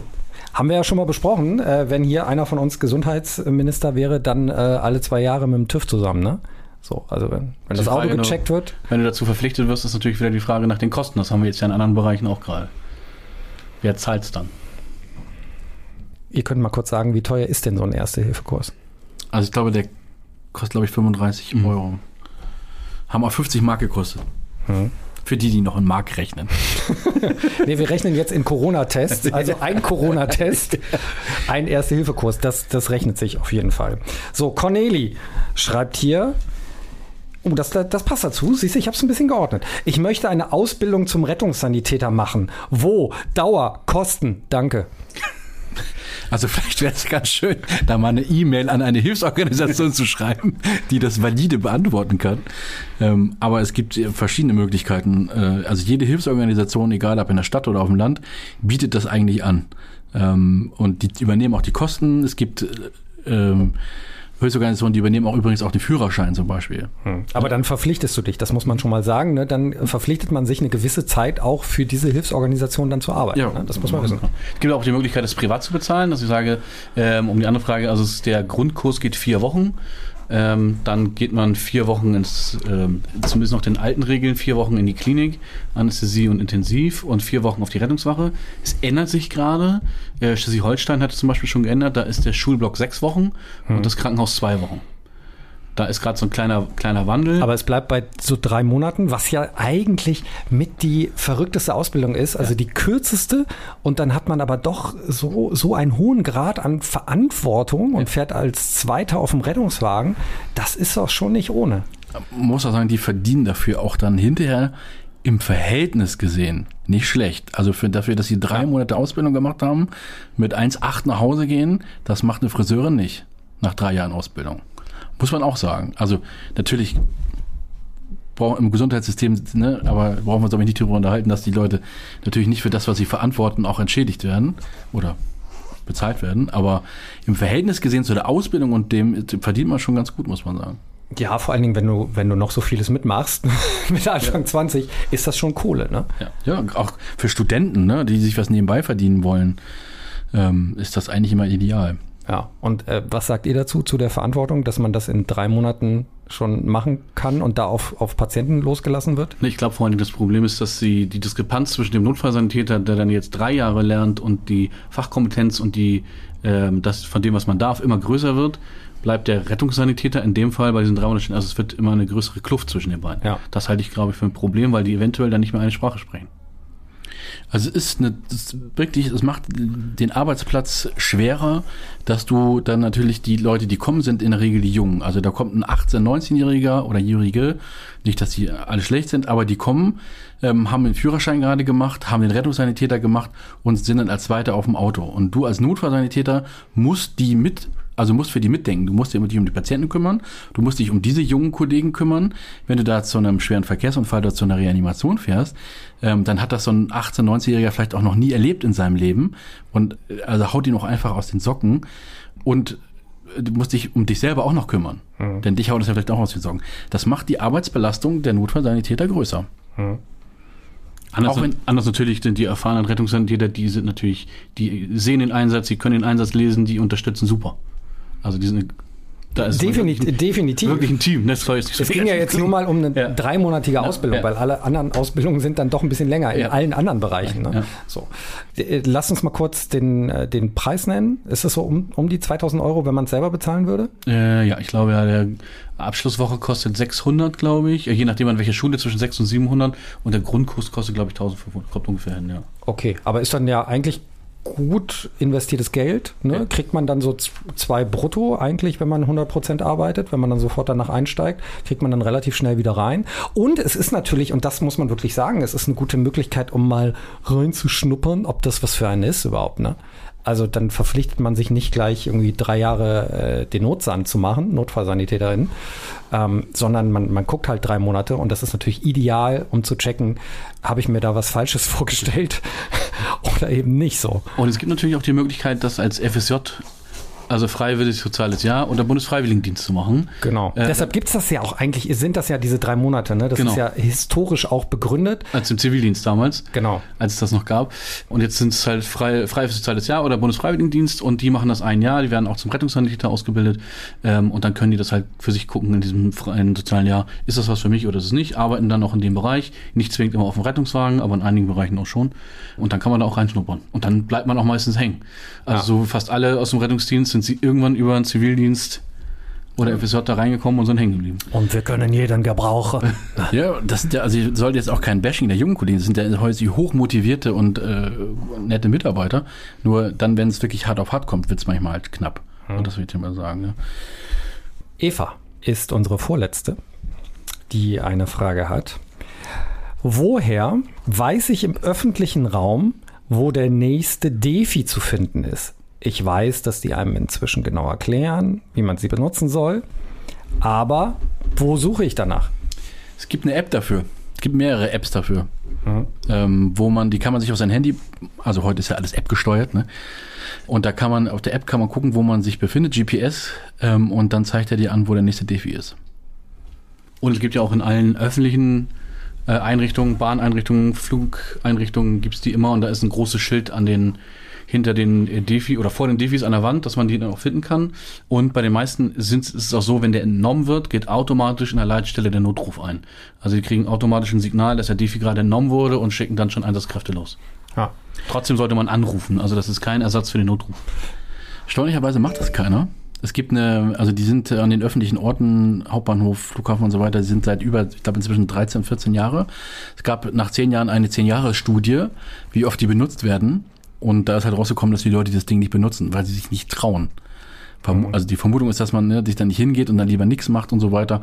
haben wir ja schon mal besprochen, äh, wenn hier einer von uns Gesundheitsminister wäre, dann äh, alle zwei Jahre mit dem T Ü V zusammen, ne? So, also wenn, wenn das Auto gecheckt wird. Wenn du dazu verpflichtet wirst, ist natürlich wieder die Frage nach den Kosten. Das haben wir jetzt ja in anderen Bereichen auch gerade. Wer zahlt's dann? Ihr könnt mal kurz sagen, wie teuer ist denn so ein Erste-Hilfe-Kurs? Also ich glaube, der kostet, glaube ich, fünfunddreißig mhm. Euro. Haben auch fünfzig Mark gekostet. Mhm. Für die, die noch in Mark rechnen. Nee, wir rechnen jetzt in Corona-Tests. Also ein Corona-Test, ein Erste-Hilfe-Kurs. Das, das rechnet sich auf jeden Fall. So, Corneli schreibt hier, oh, das, das passt dazu. Siehst du, ich habe es ein bisschen geordnet. Ich möchte eine Ausbildung zum Rettungssanitäter machen. Wo? Dauer? Kosten? Danke. Also vielleicht wäre es ganz schön, da mal eine E-Mail an eine Hilfsorganisation zu schreiben, die das valide beantworten kann. Ähm, aber es gibt verschiedene Möglichkeiten. Äh, also jede Hilfsorganisation, egal ob in der Stadt oder auf dem Land, bietet das eigentlich an. Ähm, und die übernehmen auch die Kosten. Es gibt ähm, Hilfsorganisationen, die übernehmen auch übrigens auch den Führerschein zum Beispiel. Hm. Aber dann verpflichtest du dich, das muss man schon mal sagen, ne? Dann verpflichtet man sich eine gewisse Zeit auch für diese Hilfsorganisation dann zu arbeiten. Ja, ne? Das muss man wissen. Es gibt auch die Möglichkeit, das privat zu bezahlen, dass ich sage, ähm, um die andere Frage, also der Grundkurs geht vier Wochen, ähm, dann geht man vier Wochen ins, ähm, zumindest noch den alten Regeln, vier Wochen in die Klinik, Anästhesie und Intensiv und vier Wochen auf die Rettungswache. Es ändert sich gerade. Schleswig-Holstein hat es zum Beispiel schon geändert, da ist der Schulblock sechs Wochen hm. und das Krankenhaus zwei Wochen. Da ist gerade so ein kleiner, kleiner Wandel. Aber es bleibt bei so drei Monaten, was ja eigentlich mit die verrückteste Ausbildung ist, also ja. die kürzeste. Und dann hat man aber doch so, so einen hohen Grad an Verantwortung und ja. fährt als Zweiter auf dem Rettungswagen. Das ist doch schon nicht ohne. Man muss auch sagen, die verdienen dafür auch dann hinterher im Verhältnis gesehen nicht schlecht. Also für, dafür, dass sie drei Monate Ausbildung gemacht haben, mit eins Komma acht nach Hause gehen, das macht eine Friseurin nicht nach drei Jahren Ausbildung. Muss man auch sagen. Also natürlich brauchen im Gesundheitssystem, ne, aber brauchen wir uns aber nicht darüber unterhalten, dass die Leute natürlich nicht für das, was sie verantworten, auch entschädigt werden oder bezahlt werden. Aber im Verhältnis gesehen zu der Ausbildung und dem verdient man schon ganz gut, muss man sagen. Ja, vor allen Dingen, wenn du, wenn du noch so vieles mitmachst, mit Anfang ja. zwanzig, ist das schon Kohle, ne? Ja, ja, auch für Studenten, ne, die sich was nebenbei verdienen wollen, ähm, ist das eigentlich immer ideal. Ja, und äh, was sagt ihr dazu, zu der Verantwortung, dass man das in drei Monaten schon machen kann und da auf, auf Patienten losgelassen wird? Ich glaube vor allem, das Problem ist, dass die, die Diskrepanz zwischen dem Notfallsanitäter, der dann jetzt drei Jahre lernt und die Fachkompetenz und die, äh, das von dem, was man darf, immer größer wird, bleibt der Rettungssanitäter in dem Fall bei diesen drei Monaten, also es wird immer eine größere Kluft zwischen den beiden. Ja. Das halte ich, glaube ich, für ein Problem, weil die eventuell dann nicht mehr eine Sprache sprechen. Also es ist eine, es wirklich, es macht den Arbeitsplatz schwerer, dass du dann natürlich die Leute, die kommen, sind in der Regel die Jungen. Also da kommt ein achtzehn-, neunzehnjähriger oder Jährige, nicht, dass die alle schlecht sind, aber die kommen, ähm, haben den Führerschein gerade gemacht, haben den Rettungssanitäter gemacht und sind dann als Zweiter auf dem Auto. Und du als Notfallsanitäter musst die mit, also musst für die mitdenken. Du musst dich um die Patienten kümmern, du musst dich um diese jungen Kollegen kümmern. Wenn du da zu einem schweren Verkehrsunfall oder zu einer Reanimation fährst, ähm, dann hat das so ein achtzehn-, neunzehnjähriger vielleicht auch noch nie erlebt in seinem Leben. Und also haut ihn auch einfach aus den Socken. Und du musst dich um dich selber auch noch kümmern. Mhm. Denn dich haut es ja vielleicht auch aus den Socken. Das macht die Arbeitsbelastung der Notfallsanitäter größer. Mhm. Anders, auch wenn, anders natürlich sind die erfahrenen Rettungssanitäter, die sind natürlich, die sehen den Einsatz, die können den Einsatz lesen, die unterstützen super. Also die sind, da ist Definit- wirklich, definitiv wirklich ein Team. Das war jetzt nicht es so ging ja jetzt nur mal um eine ja. dreimonatige ja. Ausbildung, ja. weil alle anderen Ausbildungen sind dann doch ein bisschen länger in ja. allen anderen Bereichen. Ne? Ja. So, lass uns mal kurz den den Preis nennen. Ist das so um um die zweitausend Euro, wenn man es selber bezahlen würde? Äh, ja, ich glaube ja. Der Abschlusswoche kostet sechshundert, glaube ich. Je nachdem an welcher Schule, zwischen sechshundert und siebenhundert. Und der Grundkurs kostet, glaube ich, eintausendfünfhundert. Kommt ungefähr hin, ja. Okay, aber ist dann ja eigentlich gut investiertes Geld, ne? Ja. Kriegt man dann so zwei brutto eigentlich, wenn man hundert Prozent arbeitet, wenn man dann sofort danach einsteigt, kriegt man dann relativ schnell wieder rein. Und es ist natürlich, und das muss man wirklich sagen, es ist eine gute Möglichkeit, um mal reinzuschnuppern, ob das was für einen ist überhaupt, ne? Also dann verpflichtet man sich nicht gleich irgendwie drei Jahre äh, den Notsan zu machen, Notfallsanitäterin, ähm, sondern man, man guckt halt drei Monate und das ist natürlich ideal, um zu checken, habe ich mir da was Falsches vorgestellt oder eben nicht so. Und es gibt natürlich auch die Möglichkeit, das als F S J, also Freiwilliges Soziales Jahr, oder Bundesfreiwilligendienst zu machen. Genau. Äh, Deshalb gibt es das ja auch eigentlich, sind das ja diese drei Monate, ne? Das genau. ist ja historisch auch begründet. Als im Zivildienst damals. Genau. Als es das noch gab. Und jetzt sind es halt frei, Freiwilliges Soziales Jahr oder Bundesfreiwilligendienst und die machen das ein Jahr, die werden auch zum Rettungssanitäter ausgebildet ähm, und dann können die das halt für sich gucken in diesem freien sozialen Jahr. Ist das was für mich oder ist es nicht? Arbeiten dann auch in dem Bereich. Nicht zwingend immer auf dem Rettungswagen, aber in einigen Bereichen auch schon. Und dann kann man da auch reinschnuppern. Und dann bleibt man auch meistens hängen. Also ja. so fast alle aus dem Rettungsdienst sind sie irgendwann über einen Zivildienst Oder F S J da reingekommen und sind hängen geblieben. Und wir können jeden gebrauchen. Ja, das sind ja, also ich sollte jetzt auch kein Bashing der jungen Kollegen, das sind ja häufig hochmotivierte und äh, nette Mitarbeiter. Nur dann, wenn es wirklich hart auf hart kommt, wird es manchmal halt knapp. Hm. Und das will ich dir mal sagen. Ne? Eva ist unsere Vorletzte, die eine Frage hat. Woher weiß ich im öffentlichen Raum, wo der nächste Defi zu finden ist? Ich weiß, dass die einem inzwischen genau erklären, wie man sie benutzen soll. Aber wo suche ich danach? Es gibt eine App dafür. Es gibt mehrere Apps dafür. Mhm. Ähm, wo man, die kann man sich auf sein Handy, also heute ist ja alles App gesteuert, ne? Und da kann man, auf der App kann man gucken, wo man sich befindet, G P S, ähm, und dann zeigt er dir an, wo der nächste Defi ist. Und es gibt ja auch in allen öffentlichen äh, Einrichtungen, Bahneinrichtungen, Flugeinrichtungen gibt es die immer und da ist ein großes Schild an den hinter den Defi oder vor den Defis an der Wand, dass man die dann auch finden kann. Und bei den meisten sind, ist es auch so, wenn der entnommen wird, geht automatisch in der Leitstelle der Notruf ein. Also die kriegen automatisch ein Signal, dass der Defi gerade entnommen wurde und schicken dann schon Einsatzkräfte los. Ja. Trotzdem sollte man anrufen. Also das ist kein Ersatz für den Notruf. Erstaunlicherweise macht das keiner. Es gibt eine, also die sind an den öffentlichen Orten, Hauptbahnhof, Flughafen und so weiter, die sind seit über, ich glaube inzwischen dreizehn, vierzehn Jahre. Es gab nach zehn Jahren eine zehn-Jahres-Studie, wie oft die benutzt werden. Und da ist halt rausgekommen, dass die Leute das Ding nicht benutzen, weil sie sich nicht trauen. Vermu- also die Vermutung ist, dass man ne, sich da nicht hingeht und dann lieber nichts macht und so weiter.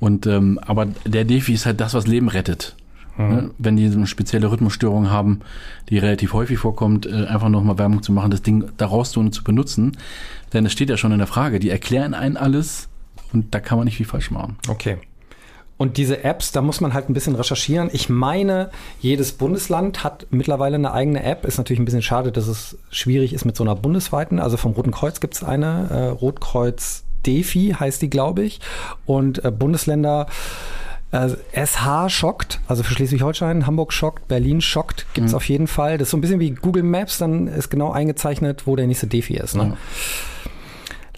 Und ähm, aber der Defi ist halt das, was Leben rettet. Mhm. Ne? Wenn die so eine spezielle Rhythmusstörung haben, die relativ häufig vorkommt, äh, einfach nochmal Werbung zu machen, das Ding da rauszuholen und zu benutzen. Denn das steht ja schon in der Frage. Die erklären einen alles und da kann man nicht viel falsch machen. Okay. Und diese Apps, da muss man halt ein bisschen recherchieren. Ich meine, jedes Bundesland hat mittlerweile eine eigene App. Ist natürlich ein bisschen schade, dass es schwierig ist mit so einer bundesweiten. Also vom Roten Kreuz gibt es eine. Äh, Rotkreuz Defi heißt die, glaube ich. Und äh, Bundesländer äh, S H schockt. Also für Schleswig-Holstein, Hamburg schockt, Berlin schockt. Gibt es mhm. auf jeden Fall. Das ist so ein bisschen wie Google Maps. Dann ist genau eingezeichnet, wo der nächste Defi ist. Ne? Mhm.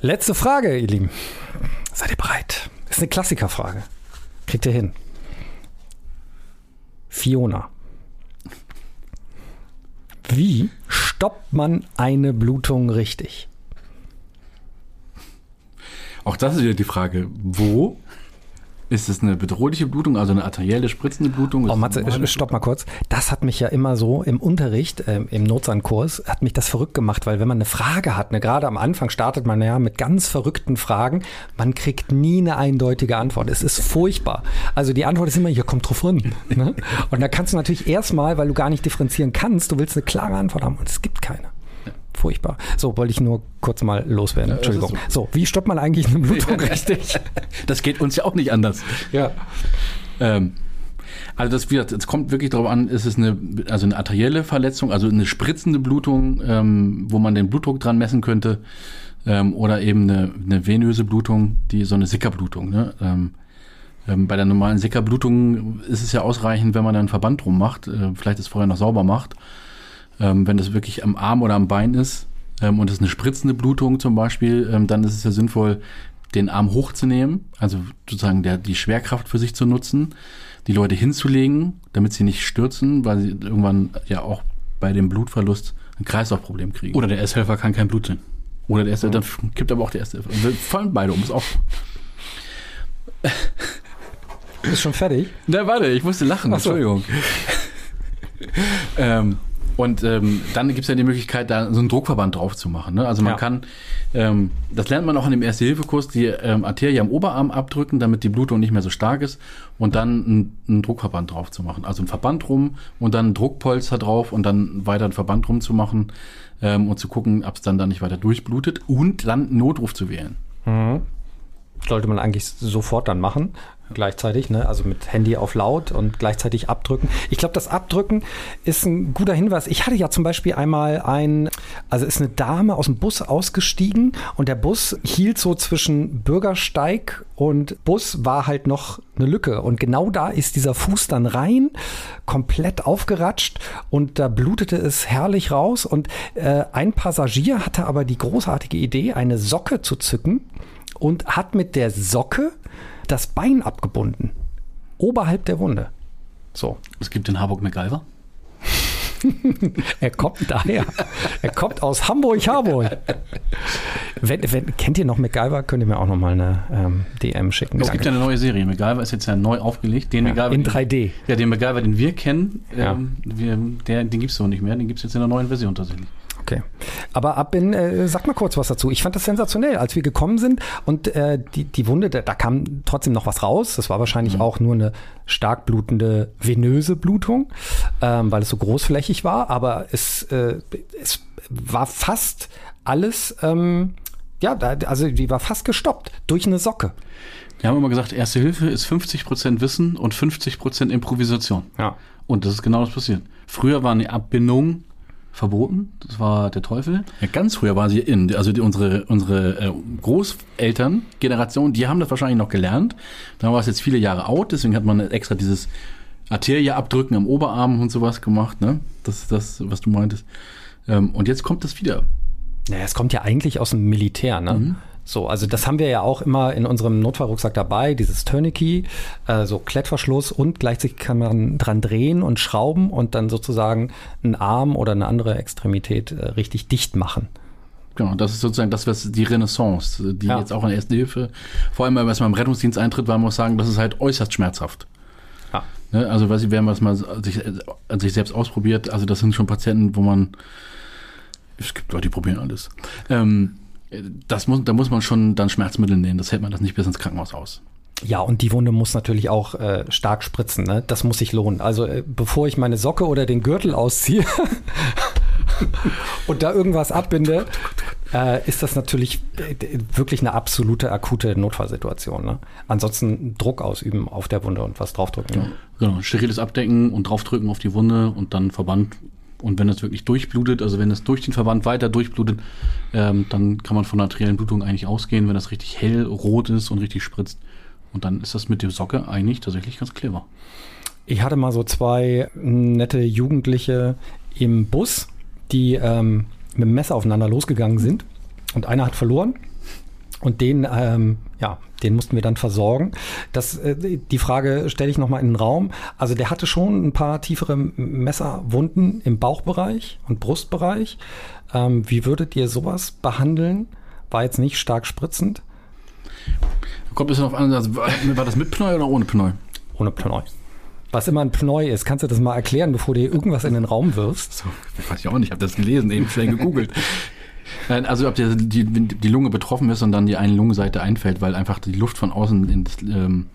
Letzte Frage, ihr Lieben. Seid ihr bereit? Ist eine Klassikerfrage. Kriegt ihr hin. Fiona. Wie stoppt man eine Blutung richtig? Auch das ist wieder die Frage. Wo? Ist es eine bedrohliche Blutung, also eine arterielle, spritzende Blutung? Oh, Matze, stopp mal kurz. Das hat mich ja immer so im Unterricht, ähm, im Notsan-Kurs, hat mich das verrückt gemacht, weil wenn man eine Frage hat, ne, gerade am Anfang startet man ja mit ganz verrückten Fragen, man kriegt nie eine eindeutige Antwort. Es ist furchtbar. Also die Antwort ist immer, ja, kommt drauf hin. Ne? Und da kannst du natürlich erstmal, weil du gar nicht differenzieren kannst, du willst eine klare Antwort haben und es gibt keine. Furchtbar. So, wollte ich nur kurz mal loswerden. Ja, Entschuldigung. So. so, wie stoppt man eigentlich eine Blutung richtig? Das geht uns ja auch nicht anders. Ja. Ähm, also das wie gesagt, es kommt wirklich darauf an, ist es eine, also eine arterielle Verletzung, also eine spritzende Blutung, ähm, wo man den Blutdruck dran messen könnte, ähm, oder eben eine, eine venöse Blutung, die so eine Sickerblutung. Ne? Ähm, ähm, bei der normalen Sickerblutung ist es ja ausreichend, wenn man da einen Verband drum macht, äh, vielleicht es vorher noch sauber macht. Ähm, wenn das wirklich am Arm oder am Bein ist, ähm, und es eine spritzende Blutung zum Beispiel, ähm, dann ist es ja sinnvoll, den Arm hochzunehmen, also sozusagen der, die Schwerkraft für sich zu nutzen, die Leute hinzulegen, damit sie nicht stürzen, weil sie irgendwann ja auch bei dem Blutverlust ein Kreislaufproblem kriegen. Oder der Ersthelfer kann kein Blut sehen. Oder der Ersthelfer, mhm. dann kippt aber auch der Ersthelfer. Fallen beide um, ist auch... Ist schon fertig? Na, warte, ich musste lachen, Achso. Entschuldigung. ähm... Und ähm, dann gibt es ja die Möglichkeit, da so einen Druckverband drauf zu machen. Ne? Also man ja. kann, ähm, das lernt man auch in dem Erste-Hilfe-Kurs, die ähm, Arterie am Oberarm abdrücken, damit die Blutung nicht mehr so stark ist und dann einen, einen Druckverband drauf zu machen. Also einen Verband rum und dann einen Druckpolster drauf und dann weiter einen Verband rum zu machen, ähm, und zu gucken, ob es dann da nicht weiter durchblutet und dann einen Notruf zu wählen. Mhm. Sollte man eigentlich sofort dann machen, gleichzeitig, ne? Also mit Handy auf laut und gleichzeitig abdrücken. Ich glaube, das Abdrücken ist ein guter Hinweis. Ich hatte ja zum Beispiel einmal ein, also ist eine Dame aus dem Bus ausgestiegen und der Bus hielt so zwischen Bürgersteig und Bus, war halt noch eine Lücke und genau da ist dieser Fuß dann rein, komplett aufgeratscht und da blutete es herrlich raus und äh, ein Passagier hatte aber die großartige Idee, eine Socke zu zücken. Und hat mit der Socke das Bein abgebunden. Oberhalb der Wunde. So. Es gibt in Hamburg MacGyver. Er kommt daher. Er kommt aus Hamburg, Harburg. Wenn, wenn, kennt ihr noch MacGyver? Könnt ihr mir auch nochmal eine ähm, D M schicken? Es Danke. Gibt ja eine neue Serie. MacGyver ist jetzt ja neu aufgelegt. Den ja, MacGyver, in drei D. Ja, den MacGyver, den wir kennen, ähm, ja. wir, der, den gibt es so nicht mehr. Den gibt es jetzt in der neuen Version tatsächlich. Okay. Aber Abin, äh, sag mal kurz was dazu. Ich fand das sensationell, als wir gekommen sind und äh, die, die Wunde, da, da kam trotzdem noch was raus. Das war wahrscheinlich mhm. auch nur eine stark blutende venöse Blutung, ähm, weil es so großflächig war. Aber es, äh, es war fast alles, ähm, ja, da, also die war fast gestoppt durch eine Socke. Wir haben immer gesagt, Erste Hilfe ist fünfzig Prozent Wissen und fünfzig Prozent Improvisation. Ja. Und das ist genau das passiert. Früher waren die Abbindungen verboten, das war der Teufel. Ja, ganz früher war sie in, also die, unsere unsere äh, Großeltern, Generation, die haben das wahrscheinlich noch gelernt. Da war es jetzt viele Jahre out, deswegen hat man extra dieses Arterieabdrücken am Oberarm und sowas gemacht. Ne? Das ist das, was du meintest. Ähm, und jetzt kommt das wieder. Naja, es kommt ja eigentlich aus dem Militär, ne? Mhm. So, also das haben wir ja auch immer in unserem Notfallrucksack dabei, dieses Tourniquet, äh, so Klettverschluss und gleichzeitig kann man dran drehen und schrauben und dann sozusagen einen Arm oder eine andere Extremität äh, richtig dicht machen. Genau, das ist sozusagen das, was die Renaissance, die ja. jetzt auch in der Ersten Hilfe, vor allem, wenn man im Rettungsdienst eintritt, weil man muss sagen, das ist halt äußerst schmerzhaft. Ja. Ne? Also, weiß ich, wenn man es mal sich, an sich selbst ausprobiert, also das sind schon Patienten, wo man, es gibt Leute, die probieren alles. Ähm, Das muss, da muss man schon dann Schmerzmittel nehmen, das hält man das nicht bis ins Krankenhaus aus. Ja, und die Wunde muss natürlich auch äh, stark spritzen, ne? Das muss sich lohnen. Also äh, bevor ich meine Socke oder den Gürtel ausziehe und da irgendwas abbinde, äh, ist das natürlich äh, wirklich eine absolute akute Notfallsituation. Ne? Ansonsten Druck ausüben auf der Wunde und was draufdrücken. Ja. Genau, steriles Abdecken und draufdrücken auf die Wunde und dann Verband. Und wenn es wirklich durchblutet, also wenn es durch den Verband weiter durchblutet, ähm, dann kann man von einer arteriellen Blutung eigentlich ausgehen, wenn das richtig hellrot ist und richtig spritzt. Und dann ist das mit der Socke eigentlich tatsächlich ganz clever. Ich hatte mal so zwei nette Jugendliche im Bus, die ähm, mit dem Messer aufeinander losgegangen sind. Und einer hat verloren. Und den, ähm, ja, den mussten wir dann versorgen. Das, äh, die Frage stelle ich nochmal in den Raum. Also der hatte schon ein paar tiefere Messerwunden im Bauchbereich und Brustbereich. Ähm, wie würdet ihr sowas behandeln? War jetzt nicht stark spritzend. Kommt ein bisschen auf an, also war, war das mit Pneu oder ohne Pneu? Ohne Pneu. Was immer ein Pneu ist, kannst du das mal erklären, bevor du dir irgendwas in den Raum wirfst? So, das weiß ich auch nicht, ich habe das gelesen, eben schnell gegoogelt. Also ob die, die, die Lunge betroffen ist und dann die eine Lungenseite einfällt, weil einfach die Luft von außen in, das, ähm,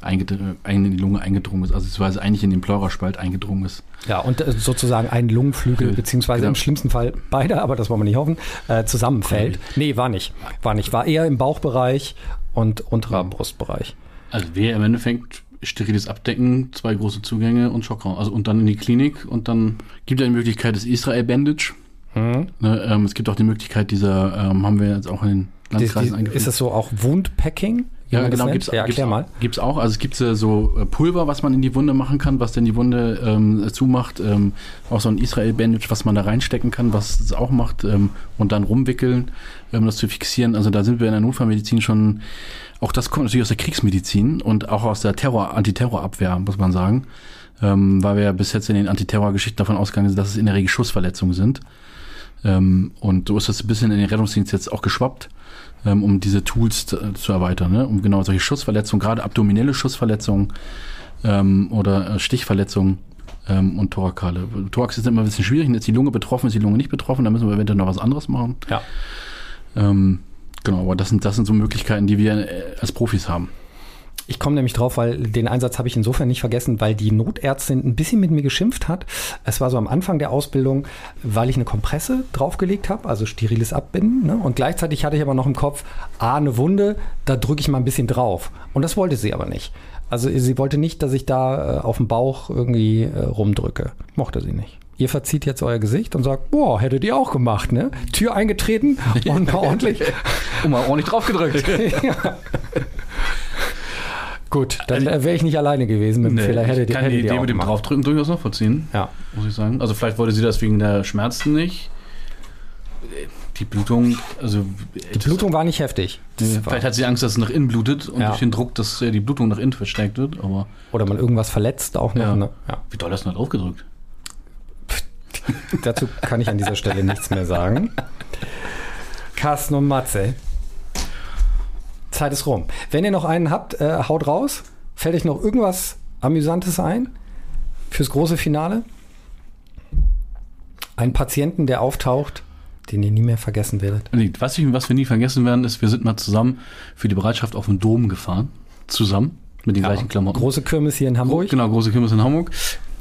eingedr- in die Lunge eingedrungen ist, also beziehungsweise eigentlich in den Pleuraspalt eingedrungen ist. Ja, und äh, sozusagen ein Lungenflügel, beziehungsweise genau. Im schlimmsten Fall beide, aber das wollen wir nicht hoffen, äh, zusammenfällt. Nee, war nicht. War nicht. War eher im Bauchbereich und unterer Brustbereich. Also wer im Endeffekt steriles Abdecken, zwei große Zugänge und Schockraum. Also und dann in die Klinik und dann gibt es die Möglichkeit des Israel-Bandage. Mhm. Ne, ähm, es gibt auch die Möglichkeit dieser, ähm, haben wir jetzt auch in den Landkreisen eingeführt. Ist das so auch Wundpacking? Ja, genau, gibt es ja, gibt's auch. Also es gibt äh, so Pulver, was man in die Wunde machen kann, was dann die Wunde ähm, zumacht. Ähm, auch so ein Israel-Bandage, was man da reinstecken kann, was es auch macht ähm, und dann rumwickeln, ähm, das zu fixieren. Also da sind wir in der Notfallmedizin schon, auch das kommt natürlich aus der Kriegsmedizin und auch aus der Terror, Antiterrorabwehr, muss man sagen. Ähm, weil wir ja bis jetzt in den Antiterrorgeschichten davon ausgegangen sind, dass es in der Regel Schussverletzungen sind. Ähm, und so ist das ein bisschen in den Rettungsdienst jetzt auch geschwappt, ähm, um diese Tools zu, zu erweitern, ne? Um genau solche Schussverletzungen, gerade abdominelle Schussverletzungen ähm, oder Stichverletzungen ähm, und Thorakale. Thorax ist immer ein bisschen schwierig, ist die Lunge betroffen, ist die Lunge nicht betroffen, da müssen wir eventuell noch was anderes machen. Ja. Ähm, genau, aber das sind, das sind so Möglichkeiten, die wir als Profis haben. Ich komme nämlich drauf, weil den Einsatz habe ich insofern nicht vergessen, weil die Notärztin ein bisschen mit mir geschimpft hat. Es war so am Anfang der Ausbildung, weil ich eine Kompresse draufgelegt habe, also steriles Abbinden. Ne? Und gleichzeitig hatte ich aber noch im Kopf, ah, eine Wunde, da drücke ich mal ein bisschen drauf. Und das wollte sie aber nicht. Also sie wollte nicht, dass ich da äh, auf dem Bauch irgendwie äh, rumdrücke. Mochte sie nicht. Ihr verzieht jetzt euer Gesicht und sagt, boah, hättet ihr auch gemacht, ne? Tür eingetreten und mal ordentlich. Und mal ordentlich draufgedrückt. Ja. Gut, dann also, wäre ich nicht alleine gewesen mit dem nee, Fehler. Hätte, ich kann hätte die Idee mit dem Draufdrücken durchaus noch vollziehen, ja. Muss ich sagen. Also vielleicht wollte sie das wegen der Schmerzen nicht. Die Blutung, also... Die Blutung war nicht heftig. Nee, vielleicht hat sie Angst, dass es nach innen blutet und ja. durch den Druck, dass die Blutung nach innen verstärkt wird. Aber oder man irgendwas verletzt auch noch. Ja. Ne? Ja. Wie doll hast du denn da draufgedrückt? Dazu kann ich an dieser Stelle nichts mehr sagen. Carsten und Matze. Zeit ist rum. Wenn ihr noch einen habt, äh, haut raus. Fällt euch noch irgendwas Amüsantes ein fürs große Finale? Einen Patienten, der auftaucht, den ihr nie mehr vergessen werdet. Was, ich, was wir nie vergessen werden, ist, wir sind mal zusammen für die Bereitschaft auf den Dom gefahren. Zusammen. Mit den ja, gleichen Klamotten. Große Kirmes hier in Hamburg. Genau, große Kirmes in Hamburg.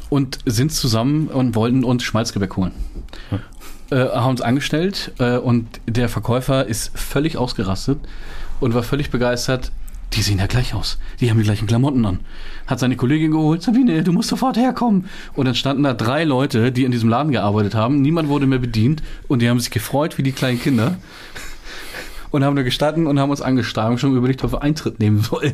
Und sind zusammen und wollten uns Schmalzgebäck holen. Hm. Äh, haben uns angestellt äh, und der Verkäufer ist völlig ausgerastet und war völlig begeistert. Die sehen ja gleich aus. Die haben die gleichen Klamotten an. Hat seine Kollegin geholt. Sabine, du musst sofort herkommen. Und dann standen da drei Leute, die in diesem Laden gearbeitet haben. Niemand wurde mehr bedient. Und die haben sich gefreut wie die kleinen Kinder. Und haben da gestanden und haben uns angestarrt und schon überlegt, ob wir Eintritt nehmen sollen.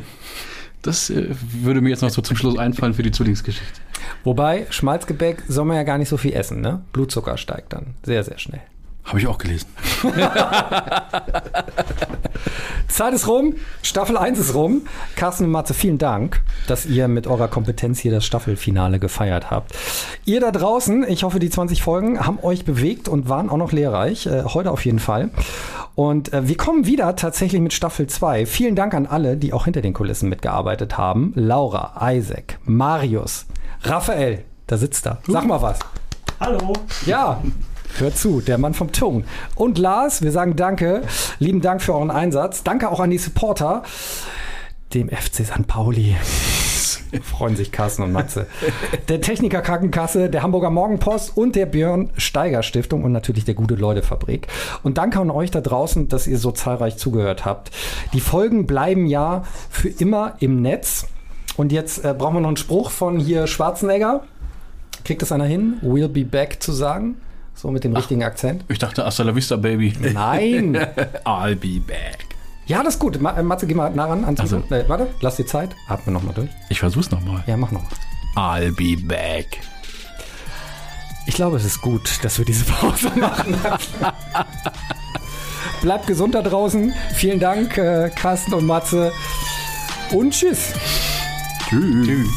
Das äh, würde mir jetzt noch so zum Schluss einfallen für die Zwillingsgeschichte. Wobei, Schmalzgebäck soll man ja gar nicht so viel essen, ne? Blutzucker steigt dann sehr, sehr schnell. Habe ich auch gelesen. Zeit ist rum, Staffel eins ist rum. Carsten und Matze, vielen Dank, dass ihr mit eurer Kompetenz hier das Staffelfinale gefeiert habt. Ihr da draußen, ich hoffe, die zwanzig Folgen haben euch bewegt und waren auch noch lehrreich. Äh, heute auf jeden Fall. Und äh, wir kommen wieder tatsächlich mit Staffel zwei. Vielen Dank an alle, die auch hinter den Kulissen mitgearbeitet haben. Laura, Isaac, Marius, Raphael, da sitzt er. Sag mal was. Hallo. Ja. Hört zu, der Mann vom Ton. Und Lars, wir sagen danke. Lieben Dank für euren Einsatz. Danke auch an die Supporter, dem F C Sankt Pauli. Freuen sich Carsten und Matze. Der Techniker Krankenkasse, der Hamburger Morgenpost und der Björn-Steiger-Stiftung und natürlich der Gute-Leute-Fabrik. Und danke an euch da draußen, dass ihr so zahlreich zugehört habt. Die Folgen bleiben ja für immer im Netz. Und jetzt äh, brauchen wir noch einen Spruch von hier Schwarzenegger. Kriegt das einer hin? We'll be back zu sagen. So mit dem Ach, richtigen Akzent. Ich dachte, hasta la vista, baby. Nein. I'll be back. Ja, das ist gut. Matze, geh mal nah ran. An also, äh, warte, lass dir Zeit. Atme nochmal durch. Ich versuch's nochmal. Ja, mach nochmal. I'll be back. Ich glaube, es ist gut, dass wir diese Pause machen. Bleibt gesund da draußen. Vielen Dank, äh, Carsten und Matze. Und tschüss. Tschüss. Tschüss.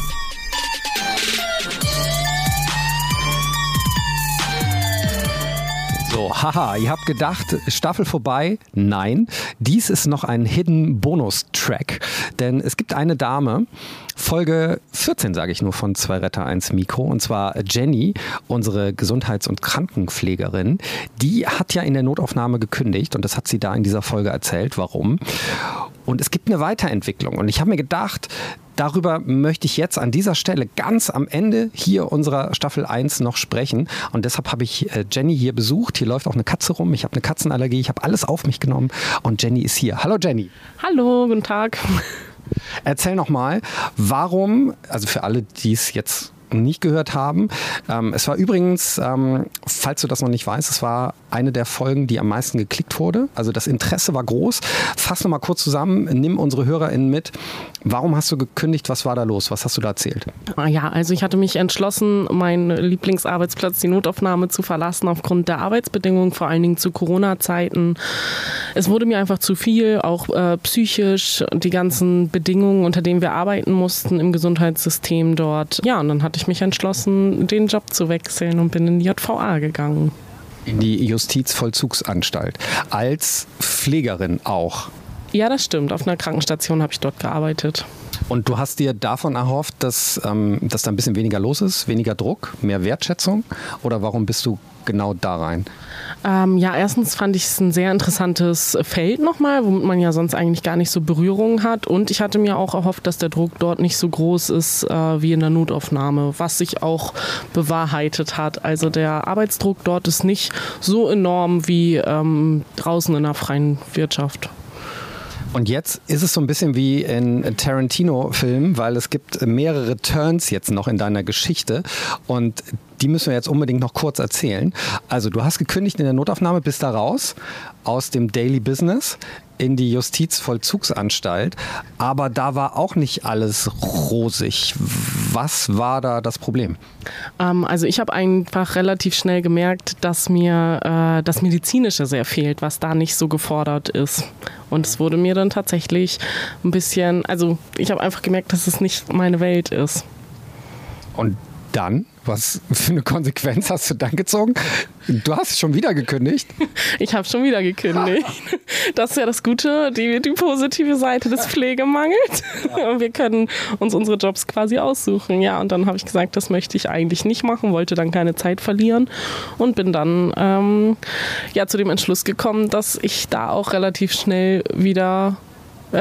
So, haha, ihr habt gedacht, Staffel vorbei? Nein, dies ist noch ein Hidden Bonus-Track, denn es gibt eine Dame, Folge vierzehn sage ich nur von Zwei Retter, eins Mikro, und zwar Jenny, unsere Gesundheits- und Krankenpflegerin, die hat ja in der Notaufnahme gekündigt und das hat sie da in dieser Folge erzählt, warum. Und es gibt eine Weiterentwicklung und ich habe mir gedacht, darüber möchte ich jetzt an dieser Stelle ganz am Ende hier unserer Staffel eins noch sprechen. Und deshalb habe ich Jenny hier besucht. Hier läuft auch eine Katze rum. Ich habe eine Katzenallergie. Ich habe alles auf mich genommen. Und Jenny ist hier. Hallo Jenny. Hallo, guten Tag. Erzähl nochmal, warum, also für alle, die es jetzt nicht gehört haben. Ähm, es war übrigens, ähm, falls du das noch nicht weißt, es war eine der Folgen, die am meisten geklickt wurde. Also das Interesse war groß. Fass nochmal kurz zusammen, nimm unsere HörerInnen mit. Warum hast du gekündigt? Was war da los? Was hast du da erzählt? Ja, also ich hatte mich entschlossen, meinen Lieblingsarbeitsplatz, die Notaufnahme, zu verlassen aufgrund der Arbeitsbedingungen, vor allen Dingen zu Corona-Zeiten. Es wurde mir einfach zu viel, auch äh, psychisch, die ganzen Bedingungen, unter denen wir arbeiten mussten im Gesundheitssystem dort. Ja, und dann hatte ich mich entschlossen, den Job zu wechseln und bin in die J V A gegangen. In die Justizvollzugsanstalt. Als Pflegerin auch. Ja, das stimmt. Auf einer Krankenstation habe ich dort gearbeitet. Und du hast dir davon erhofft, dass, ähm, dass da ein bisschen weniger los ist, weniger Druck, mehr Wertschätzung? Oder warum bist du genau da rein? Ähm, ja, erstens fand ich es ein sehr interessantes Feld nochmal, womit man ja sonst eigentlich gar nicht so Berührungen hat. Und ich hatte mir auch erhofft, dass der Druck dort nicht so groß ist äh, wie in der Notaufnahme, was sich auch bewahrheitet hat. Also der Arbeitsdruck dort ist nicht so enorm wie ähm, draußen in der freien Wirtschaft. Und jetzt ist es so ein bisschen wie in Tarantino-Filmen, weil es gibt mehrere Turns jetzt noch in deiner Geschichte und die müssen wir jetzt unbedingt noch kurz erzählen. Also du hast gekündigt in der Notaufnahme, bist da raus aus dem Daily Business in die Justizvollzugsanstalt, aber da war auch nicht alles rosig. Was war da das Problem? Ähm, also ich habe einfach relativ schnell gemerkt, dass mir äh, das Medizinische sehr fehlt, was da nicht so gefordert ist. Und es wurde mir dann tatsächlich ein bisschen, also ich habe einfach gemerkt, dass es nicht meine Welt ist. Und dann? Was für eine Konsequenz hast du dann gezogen? Du hast schon wieder gekündigt. Ich habe schon wieder gekündigt. Das ist ja das Gute, die, die positive Seite des Pflegemangels. Wir können uns unsere Jobs quasi aussuchen. Ja, und dann habe ich gesagt, das möchte ich eigentlich nicht machen, wollte dann keine Zeit verlieren und bin dann ähm, ja, zu dem Entschluss gekommen, dass ich da auch relativ schnell wieder äh,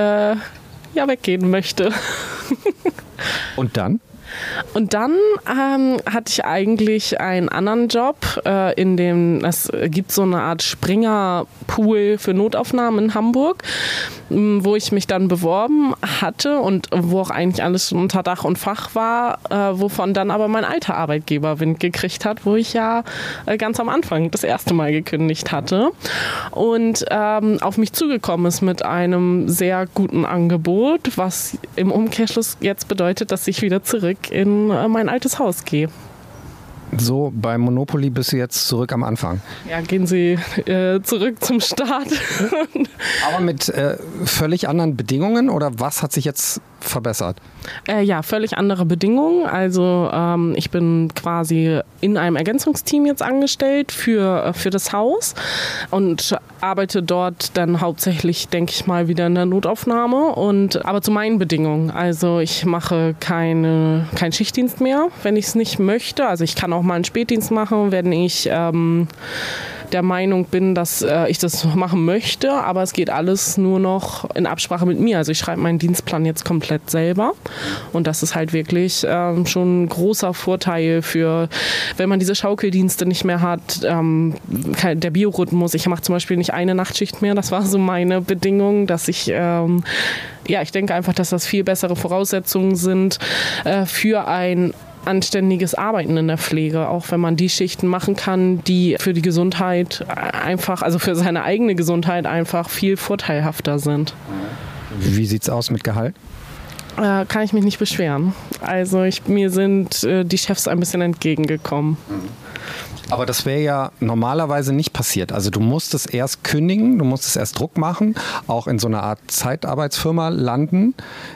ja, weggehen möchte. Und dann? Und dann ähm, hatte ich eigentlich einen anderen Job, äh, in dem es gibt so eine Art Springerpool für Notaufnahmen in Hamburg, ähm, wo ich mich dann beworben hatte und wo auch eigentlich alles unter Dach und Fach war, äh, wovon dann aber mein alter Arbeitgeber Wind gekriegt hat, wo ich ja äh, ganz am Anfang das erste Mal gekündigt hatte und ähm, auf mich zugekommen ist mit einem sehr guten Angebot, was im Umkehrschluss jetzt bedeutet, dass ich wieder zurück in mein altes Haus gehe. So, bei Monopoly bist du jetzt zurück am Anfang. Ja, gehen Sie äh, zurück zum Start. Aber mit äh, völlig anderen Bedingungen oder was hat sich jetzt verbessert? Äh, ja, völlig andere Bedingungen. Also ähm, ich bin quasi in einem Ergänzungsteam jetzt angestellt für, äh, für das Haus und arbeite dort dann hauptsächlich, denke ich mal, wieder in der Notaufnahme. Und, aber zu meinen Bedingungen. Also ich mache keine, keinen Schichtdienst mehr, wenn ich es nicht möchte. Also ich kann auch mal einen Spätdienst machen, wenn ich ähm, der Meinung bin, dass äh, ich das machen möchte. Aber es geht alles nur noch in Absprache mit mir. Also ich schreibe meinen Dienstplan jetzt komplett selber. Und das ist halt wirklich ähm, schon ein großer Vorteil für, wenn man diese Schaukeldienste nicht mehr hat, ähm, der Biorhythmus. Ich mache zum Beispiel nicht eine Nachtschicht mehr. Das war so meine Bedingung, dass ich ähm, ja, ich denke einfach, dass das viel bessere Voraussetzungen sind äh, für ein anständiges Arbeiten in der Pflege, auch wenn man die Schichten machen kann, die für die Gesundheit einfach, also für seine eigene Gesundheit einfach viel vorteilhafter sind. Wie sieht's aus mit Gehalt? Äh, kann ich mich nicht beschweren. Also ich, mir sind äh, die Chefs ein bisschen entgegengekommen. Aber das wäre ja normalerweise nicht passiert. Also du musstest erst kündigen, du musstest erst Druck machen, auch in so einer Art Zeitarbeitsfirma landen,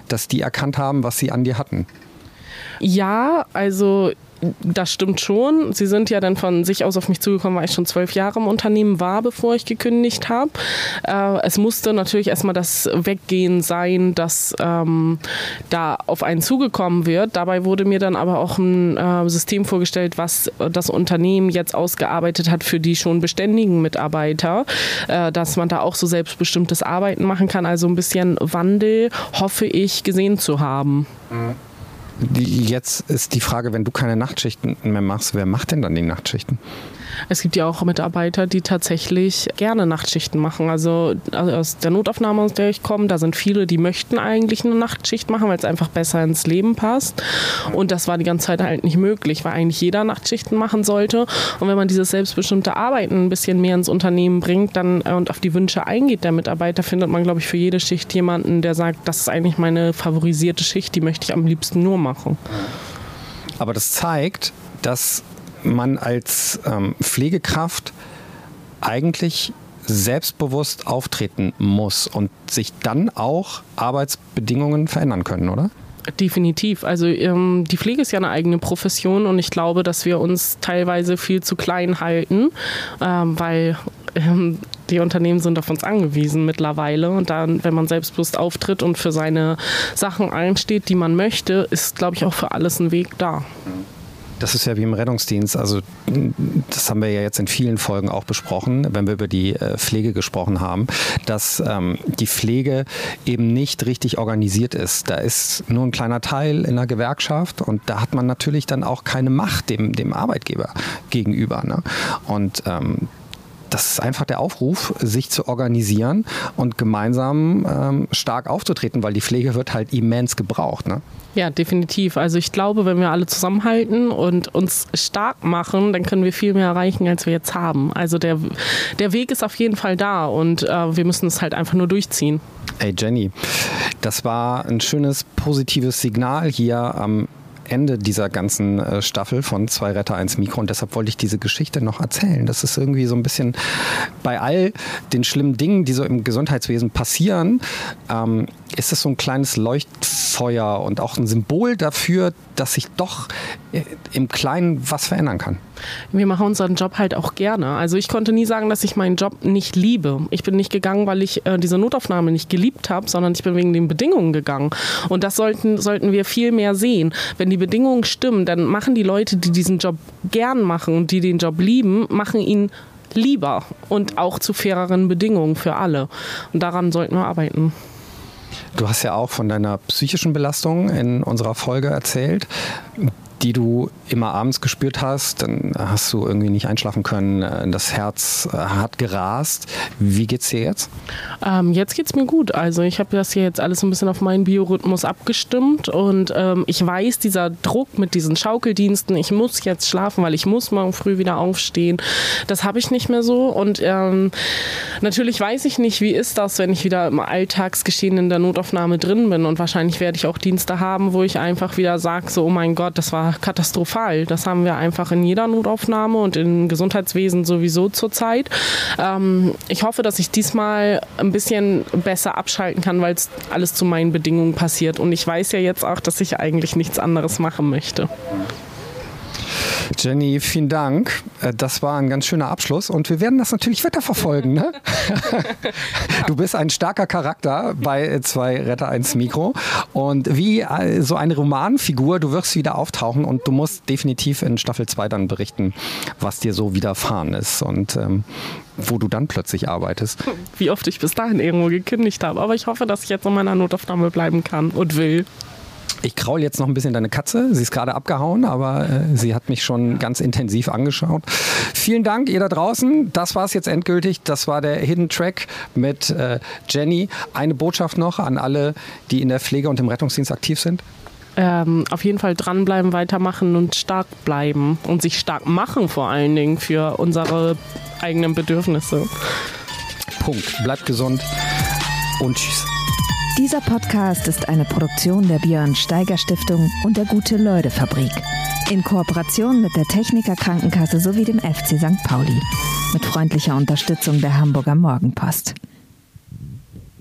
dass die erkannt haben, was sie an dir hatten. Ja, also das stimmt schon. Sie sind ja dann von sich aus auf mich zugekommen, weil ich schon zwölf Jahre im Unternehmen war, bevor ich gekündigt habe. Äh, es musste natürlich erstmal das Weggehen sein, dass ähm, da auf einen zugekommen wird. Dabei wurde mir dann aber auch ein äh, System vorgestellt, was das Unternehmen jetzt ausgearbeitet hat für die schon beständigen Mitarbeiter, äh, dass man da auch so selbstbestimmtes Arbeiten machen kann. Also ein bisschen Wandel hoffe ich gesehen zu haben. Mhm. Jetzt ist die Frage, wenn du keine Nachtschichten mehr machst, wer macht denn dann die Nachtschichten? Es gibt ja auch Mitarbeiter, die tatsächlich gerne Nachtschichten machen. Also aus der Notaufnahme, aus der ich komme, da sind viele, die möchten eigentlich eine Nachtschicht machen, weil es einfach besser ins Leben passt. Und das war die ganze Zeit halt nicht möglich, weil eigentlich jeder Nachtschichten machen sollte. Und wenn man dieses selbstbestimmte Arbeiten ein bisschen mehr ins Unternehmen bringt dann und auf die Wünsche eingeht der Mitarbeiter, findet man, glaube ich, für jede Schicht jemanden, der sagt, das ist eigentlich meine favorisierte Schicht, die möchte ich am liebsten nur machen. Aber das zeigt, dass man als ähm, Pflegekraft eigentlich selbstbewusst auftreten muss und sich dann auch Arbeitsbedingungen verändern können, oder? Definitiv. Also ähm, die Pflege ist ja eine eigene Profession und ich glaube, dass wir uns teilweise viel zu klein halten, ähm, weil ähm, die Unternehmen sind auf uns angewiesen mittlerweile und dann, wenn man selbstbewusst auftritt und für seine Sachen einsteht, die man möchte, ist, glaube ich, auch für alles ein Weg da. Das ist ja wie im Rettungsdienst, also das haben wir ja jetzt in vielen Folgen auch besprochen, wenn wir über die Pflege gesprochen haben, dass ähm, die Pflege eben nicht richtig organisiert ist. Da ist nur ein kleiner Teil in der Gewerkschaft und da hat man natürlich dann auch keine Macht dem, dem Arbeitgeber gegenüber, ne? Und ähm, das ist einfach der Aufruf, sich zu organisieren und gemeinsam ähm, stark aufzutreten, weil die Pflege wird halt immens gebraucht, ne? Ja, definitiv. Also ich glaube, wenn wir alle zusammenhalten und uns stark machen, dann können wir viel mehr erreichen, als wir jetzt haben. Also der, der Weg ist auf jeden Fall da und äh, wir müssen es halt einfach nur durchziehen. Hey Jenny, das war ein schönes, positives Signal hier am Ende dieser ganzen äh, Staffel von Zwei Retter, eins Mikro. Und deshalb wollte ich diese Geschichte noch erzählen. Das ist irgendwie so ein bisschen bei all den schlimmen Dingen, die so im Gesundheitswesen passieren, ähm, ist es so ein kleines Leuchtfeuer und auch ein Symbol dafür, dass sich doch äh, im Kleinen was verändern kann. Wir machen unseren Job halt auch gerne. Also ich konnte nie sagen, dass ich meinen Job nicht liebe. Ich bin nicht gegangen, weil ich äh, diese Notaufnahme nicht geliebt habe, sondern ich bin wegen den Bedingungen gegangen. Und das sollten, sollten wir viel mehr sehen. Wenn die Bedingungen stimmen, dann machen die Leute, die diesen Job gern machen und die den Job lieben, machen ihn lieber und auch zu faireren Bedingungen für alle. Und daran sollten wir arbeiten. Du hast ja auch von deiner psychischen Belastung in unserer Folge erzählt, die du immer abends gespürt hast, dann hast du irgendwie nicht einschlafen können, das Herz hat gerast. Wie geht's dir jetzt? Ähm, jetzt geht's mir gut. Also ich habe das hier jetzt alles ein bisschen auf meinen Biorhythmus abgestimmt und ähm, ich weiß, dieser Druck mit diesen Schaukeldiensten, ich muss jetzt schlafen, weil ich muss morgen früh wieder aufstehen, das habe ich nicht mehr so. Und ähm, natürlich weiß ich nicht, wie ist das, wenn ich wieder im Alltagsgeschehen in der Notaufnahme drin bin, und wahrscheinlich werde ich auch Dienste haben, wo ich einfach wieder sage, so, oh mein Gott, das war katastrophal. Das haben wir einfach in jeder Notaufnahme und im Gesundheitswesen sowieso zurzeit. Ähm, ich hoffe, dass ich diesmal ein bisschen besser abschalten kann, weil es alles zu meinen Bedingungen passiert. Und ich weiß ja jetzt auch, dass ich eigentlich nichts anderes machen möchte. Jenny, vielen Dank. Das war ein ganz schöner Abschluss und wir werden das natürlich weiter verfolgen. Ne? Du bist ein starker Charakter bei Zwei Retter eins Mikro und wie so eine Romanfigur, du wirst wieder auftauchen und du musst definitiv in Staffel zwei dann berichten, was dir so widerfahren ist und ähm, wo du dann plötzlich arbeitest. Wie oft ich bis dahin irgendwo gekündigt habe, aber ich hoffe, dass ich jetzt in meiner Notaufnahme bleiben kann und will. Ich kraule jetzt noch ein bisschen deine Katze. Sie ist gerade abgehauen, aber äh, sie hat mich schon ganz intensiv angeschaut. Vielen Dank, ihr da draußen. Das war es jetzt endgültig. Das war der Hidden Track mit äh, Jenny. Eine Botschaft noch an alle, die in der Pflege und im Rettungsdienst aktiv sind. Ähm, auf jeden Fall dranbleiben, weitermachen und stark bleiben. Und sich stark machen vor allen Dingen für unsere eigenen Bedürfnisse. Punkt. Bleibt gesund und tschüss. Dieser Podcast ist eine Produktion der Björn-Steiger-Stiftung und der Gute-Leute-Fabrik in Kooperation mit der Techniker Krankenkasse sowie dem F C Sankt Pauli mit freundlicher Unterstützung der Hamburger Morgenpost.